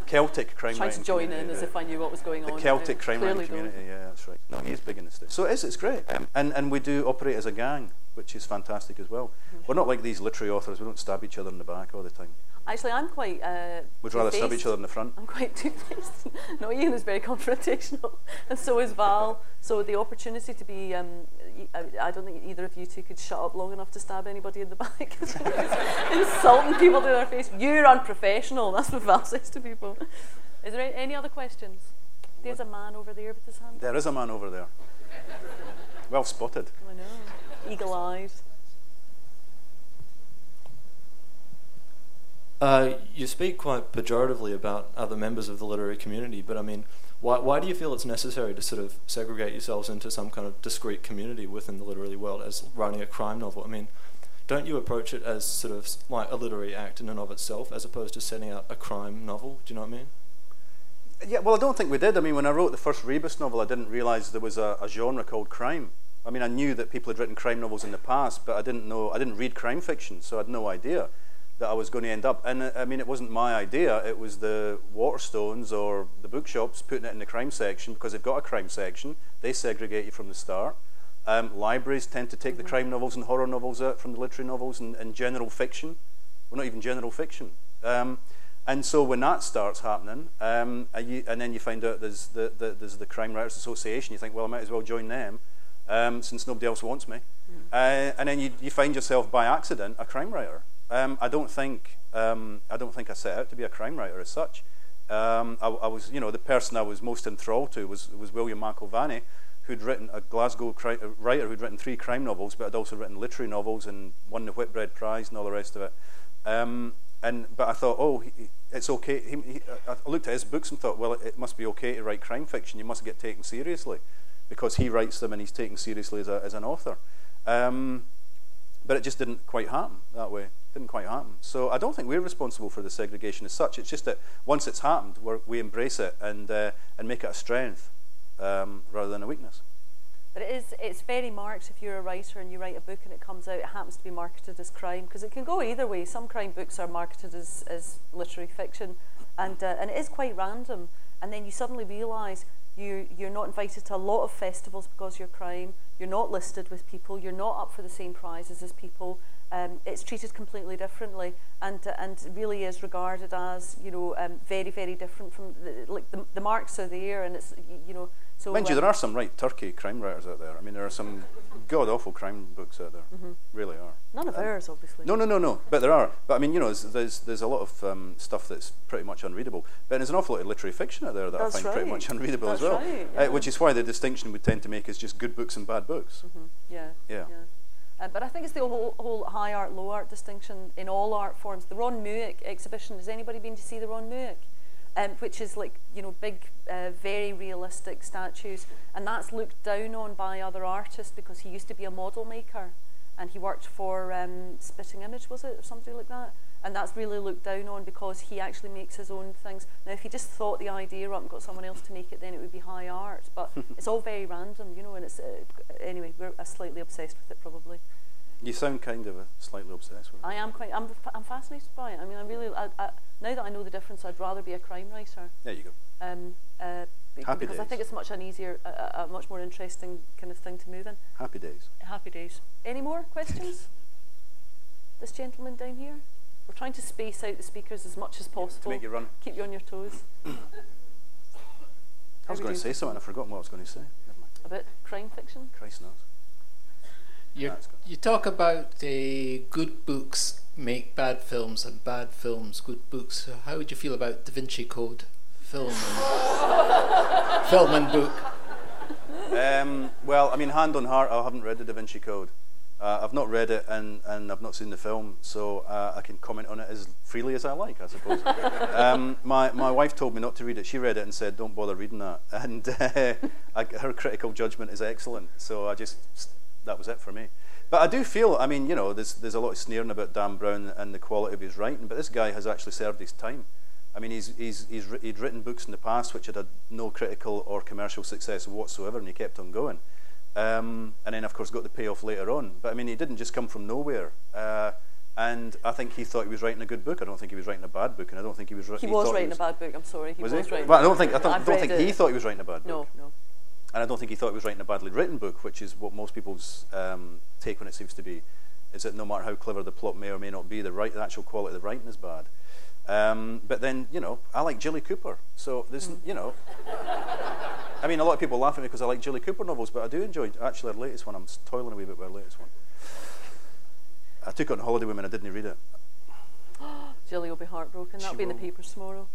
Celtic crime? Trying to join in as if I knew what was going the on. The Celtic crime writing community. Don't. Yeah, that's right. No, he is big in the States. So it is. It's great. Um, and and we do operate as a gang, which is fantastic as well. Mm-hmm. We're not like these literary authors. We don't stab each other in the back all the time. Actually, I'm quite. Uh, We'd rather stab each other in the front. I'm quite two-faced. No, Ian is very confrontational, and so is Val. So the opportunity to be, um, I don't think either of you two could shut up long enough to stab anybody in the back. Insulting people to their face. You're unprofessional. That's what Val says to people. Is there any other questions? There's a man over there with his hand. There is a man over there. Well spotted. I know. Eagle eyes. Uh, you speak quite pejoratively about other members of the literary community, but I mean, why why do you feel it's necessary to sort of segregate yourselves into some kind of discrete community within the literary world as writing a crime novel? I mean, don't you approach it as sort of like a literary act in and of itself as opposed to setting out a crime novel? Do you know what I mean? Yeah, well, I don't think we did. I mean, when I wrote the first Rebus novel, I didn't realise there was a, a genre called crime. I mean, I knew that people had written crime novels in the past, but I didn't know, I didn't read crime fiction, so I had no idea that I was going to end up. And uh, I mean, it wasn't my idea, it was the Waterstones or the bookshops putting it in the crime section because they've got a crime section, they segregate you from the start. Um, libraries tend to take mm-hmm. the crime novels and horror novels out from the literary novels and, and general fiction. Well, not even general fiction. Um, and so when that starts happening, um, and, you, and then you find out there's the, the, there's the Crime Writers Association, you think, well, I might as well join them um, since nobody else wants me. Mm. Uh, and then you, you find yourself by accident a crime writer. Um, I don't think um, I don't think I set out to be a crime writer as such. Um, I, I was, you know, the person I was most enthralled to was was William McIlvany, who'd written a Glasgow cri- writer who'd written three crime novels, but had also written literary novels and won the Whitbread Prize and all the rest of it. Um, and but I thought, oh, he, it's okay. He, he, I looked at his books and thought, well, it, it must be okay to write crime fiction. You must get taken seriously, because he writes them and he's taken seriously as a, as an author. Um, but it just didn't quite happen that way. Didn't quite happen. So I don't think we're responsible for the segregation as such. It's just that once it's happened, we're, we embrace it and uh, and make it a strength um, rather than a weakness. But it is, it's very marked if you're a writer and you write a book and it comes out, it happens to be marketed as crime, because it can go either way. Some crime books are marketed as, as literary fiction, and uh, and it is quite random. And then you suddenly realise you you're not invited to a lot of festivals because you're crime. You're not listed with people. You're not up for the same prizes as people. Um, it's treated completely differently, and uh, and really is regarded as, you know, um, very very different from the, like the, the marks are there, and it's, you know, so. Mind you, there are some right turkey crime writers out there. I mean, there are some god awful crime books out there. Mm-hmm. Really are. None of um, ours, obviously. No, no, no, no. But there are. But I mean, you know, there's there's, there's a lot of um, stuff that's pretty much unreadable. But there's an awful lot of literary fiction out there that that's I find right. pretty much unreadable that's as well. Right, yeah. uh, which is why the distinction we tend to make is just good books and bad books. Mm-hmm. Yeah. Yeah. yeah. Uh, but I think it's the whole, whole high art, low art distinction in all art forms. The Ron Muick exhibition, has anybody been to see the Ron Muick? Um, which is like, you know, big, uh, very realistic statues. And that's looked down on by other artists because he used to be a model maker. And he worked for um, Spitting Image, was it, or something like that? And that's really looked down on because he actually makes his own things. Now, if he just thought the idea up and got someone else to make it, then it would be high art. But it's all very random, you know, and it's... Uh, anyway, we're uh, slightly obsessed with it, probably. You sound kind of uh, slightly obsessed with it. I am quite... I'm, I'm fascinated by it. I mean, I really... I, I, now that I know the difference, I'd rather be a crime writer. There you go. Um, uh, Happy because days. I think it's much an easier, a, a much more interesting kind of thing to move in. Happy days. Happy days. Any more questions? this gentleman down here? We're trying to space out the speakers as much as possible. To make you run. Keep you on your toes. I was going to say something, I've forgotten what I was going to say. Never mind. About crime fiction? Christ knows. You you talk about the uh, good books make bad films and bad films good books. So how would you feel about Da Vinci Code film and film and book? Um, well, I mean, hand on heart, I haven't read the Da Vinci Code. Uh, I've not read it, and, and I've not seen the film, so uh, I can comment on it as freely as I like, I suppose. um, my my wife told me not to read it. She read it and said, "Don't bother reading that." And uh, I, her critical judgment is excellent. So I just. That was it for me. But I do feel, I mean, you know, there's there's a lot of sneering about Dan Brown and the quality of his writing, but this guy has actually served his time. I mean, he's he's he's he'd written books in the past which had had no critical or commercial success whatsoever, and he kept on going. Um, and then, of course, got the payoff later on. But I mean, he didn't just come from nowhere. Uh, and I think he thought he was writing a good book. I don't think he was writing a bad book, and I don't think he was. He, he was writing he was, a bad book. I'm sorry, he was, was he? writing. Well, I don't think I don't, don't think it. he thought he was writing a bad book. No, no. And I don't think he thought he was writing a badly written book, which is what most people's um, take on it seems to be, is that no matter how clever the plot may or may not be, the, right, the actual quality of the writing is bad. Um, but then, you know, I like Jilly Cooper, so there's, mm. you know, I mean, a lot of people laugh at me because I like Jilly Cooper novels, but I do enjoy actually our latest one. I'm toiling a wee bit with our latest one. I took it on holiday with me and I didn't read it. Jilly will be heartbroken. That'll she be will. in the papers tomorrow.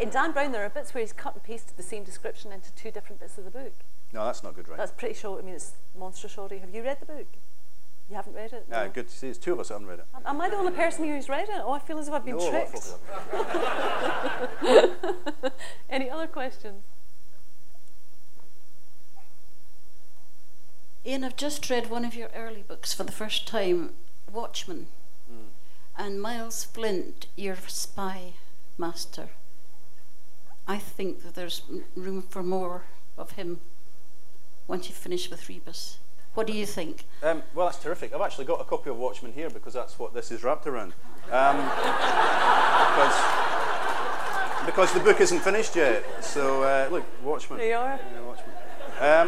In Dan Brown, there are bits where he's cut and pasted the same description into two different bits of the book. No, that's not good writing. That's pretty short. I mean, it's monstrous already. Have you read the book? You haven't read it? No. Uh, good to see. It's two of us haven't read it. Am I the only person who's read it? Oh, I feel as if I've been no, tricked. Any other questions? Ian, I've just read one of your early books for the first time, Watchmen, mm. and Miles Flint, your spy master. I think that there's room for more of him once you finish with Rebus. What do you think? Um, well, that's terrific. I've actually got a copy of Watchmen here because that's what this is wrapped around. Um, because, because the book isn't finished yet. So uh, look, Watchmen. There you are. Yeah, Watchmen.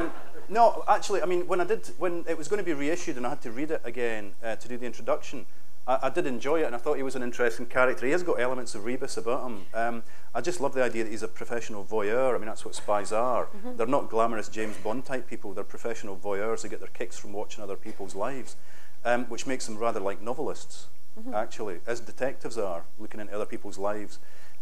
Um, no, actually, I mean, when I did, when it was going to be reissued and I had to read it again uh, to do the introduction. I did enjoy it, and I thought he was an interesting character. He has got elements of Rebus about him. Um, I just love the idea that he's a professional voyeur. I mean, that's what spies are. Mm-hmm. They're not glamorous James Bond type people. They're professional voyeurs who get their kicks from watching other people's lives, um, which makes them rather like novelists, mm-hmm. actually, as detectives are, looking into other people's lives.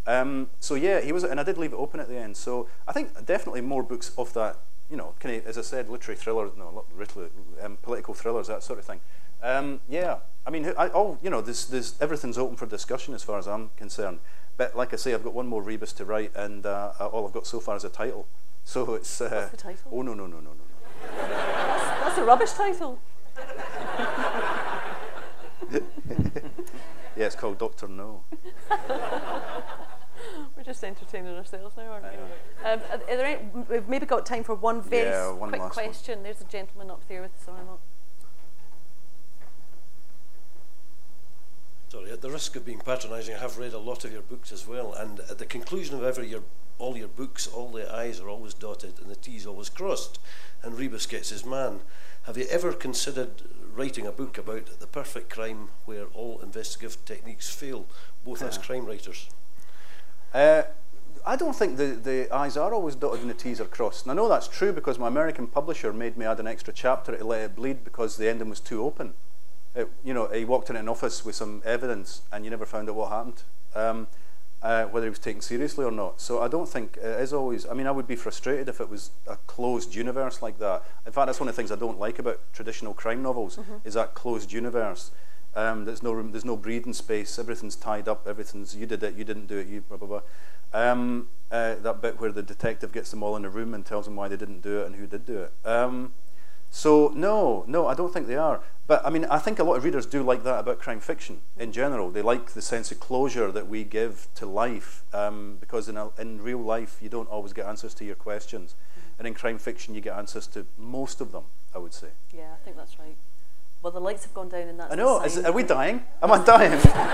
Um, so yeah, he was, and I did leave it open at the end. So I think definitely more books of that, you know, kind of, as I said, literary thrillers, no, literary, um, political thrillers, that sort of thing. Um, yeah, I mean, I, oh, you know, this, this, everything's open for discussion as far as I'm concerned. But like I say, I've got one more Rebus to write, and uh, all I've got so far is a title. So it's. Uh, What's the title? Oh no no no no no. that's, that's a rubbish title. Yeah, it's called Doctor No. We're just entertaining ourselves now, aren't we? Um, are there any, we've maybe got time for one very yeah, one quick last question. One. There's a gentleman up there with his arm up. Sorry, at the risk of being patronising, I have read a lot of your books as well, and at the conclusion of every your, all your books, all the I's are always dotted and the T's always crossed, and Rebus gets his man. Have you ever considered writing a book about the perfect crime where all investigative techniques fail, both yeah. as crime writers? Uh, I don't think the, the I's are always dotted and the T's are crossed, and I know that's true because my American publisher made me add an extra chapter to let it bleed because the ending was too open. It, you know, he walked into an office with some evidence and you never found out what happened, um, uh, whether he was taken seriously or not. So I don't think, uh, as always, I mean, I would be frustrated if it was a closed universe like that. In fact, that's one of the things I don't like about traditional crime novels, mm-hmm. is that closed universe. Um, there's no room, there's no breathing space, everything's tied up, everything's, you did it, you didn't do it, you blah, blah, blah. Um, uh, that bit where the detective gets them all in a room and tells them why they didn't do it and who did do it. Um, So no, no, I don't think they are. But I mean, I think a lot of readers do like that about crime fiction in general. They like the sense of closure that we give to life, um, because in a, in real life you don't always get answers to your questions, and in crime fiction you get answers to most of them, I would say. Yeah, I think that's right. Well, the lights have gone down, and that's. I know. Is, are we dying? Am I dying? Am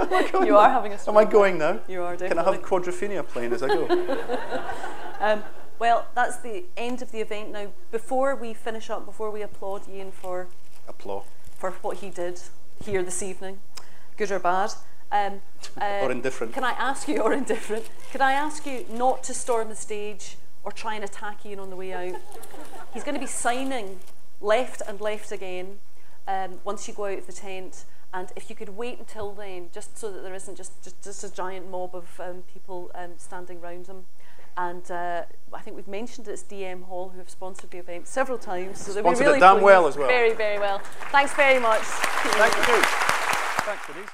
I going you are now? having a. Am I going now? You are. Definitely. Can I have Quadrophenia playing as I go? um, Well, that's the end of the event now. Before we finish up, before we applaud Ian for applaud for what he did here this evening, good or bad. Um, uh, or indifferent. Can I ask you, or indifferent, can I ask you not to storm the stage or try and attack Ian on the way out? He's going to be signing left and left again um, once you go out of the tent. And if you could wait until then, just so that there isn't just, just, just a giant mob of um, people um, standing round him. And uh, I think we've mentioned it's D M Hall who have sponsored the event several times. So sponsored be really it damn well as well. Very, very well. Thanks very much. Thank you. Thanks, Denise.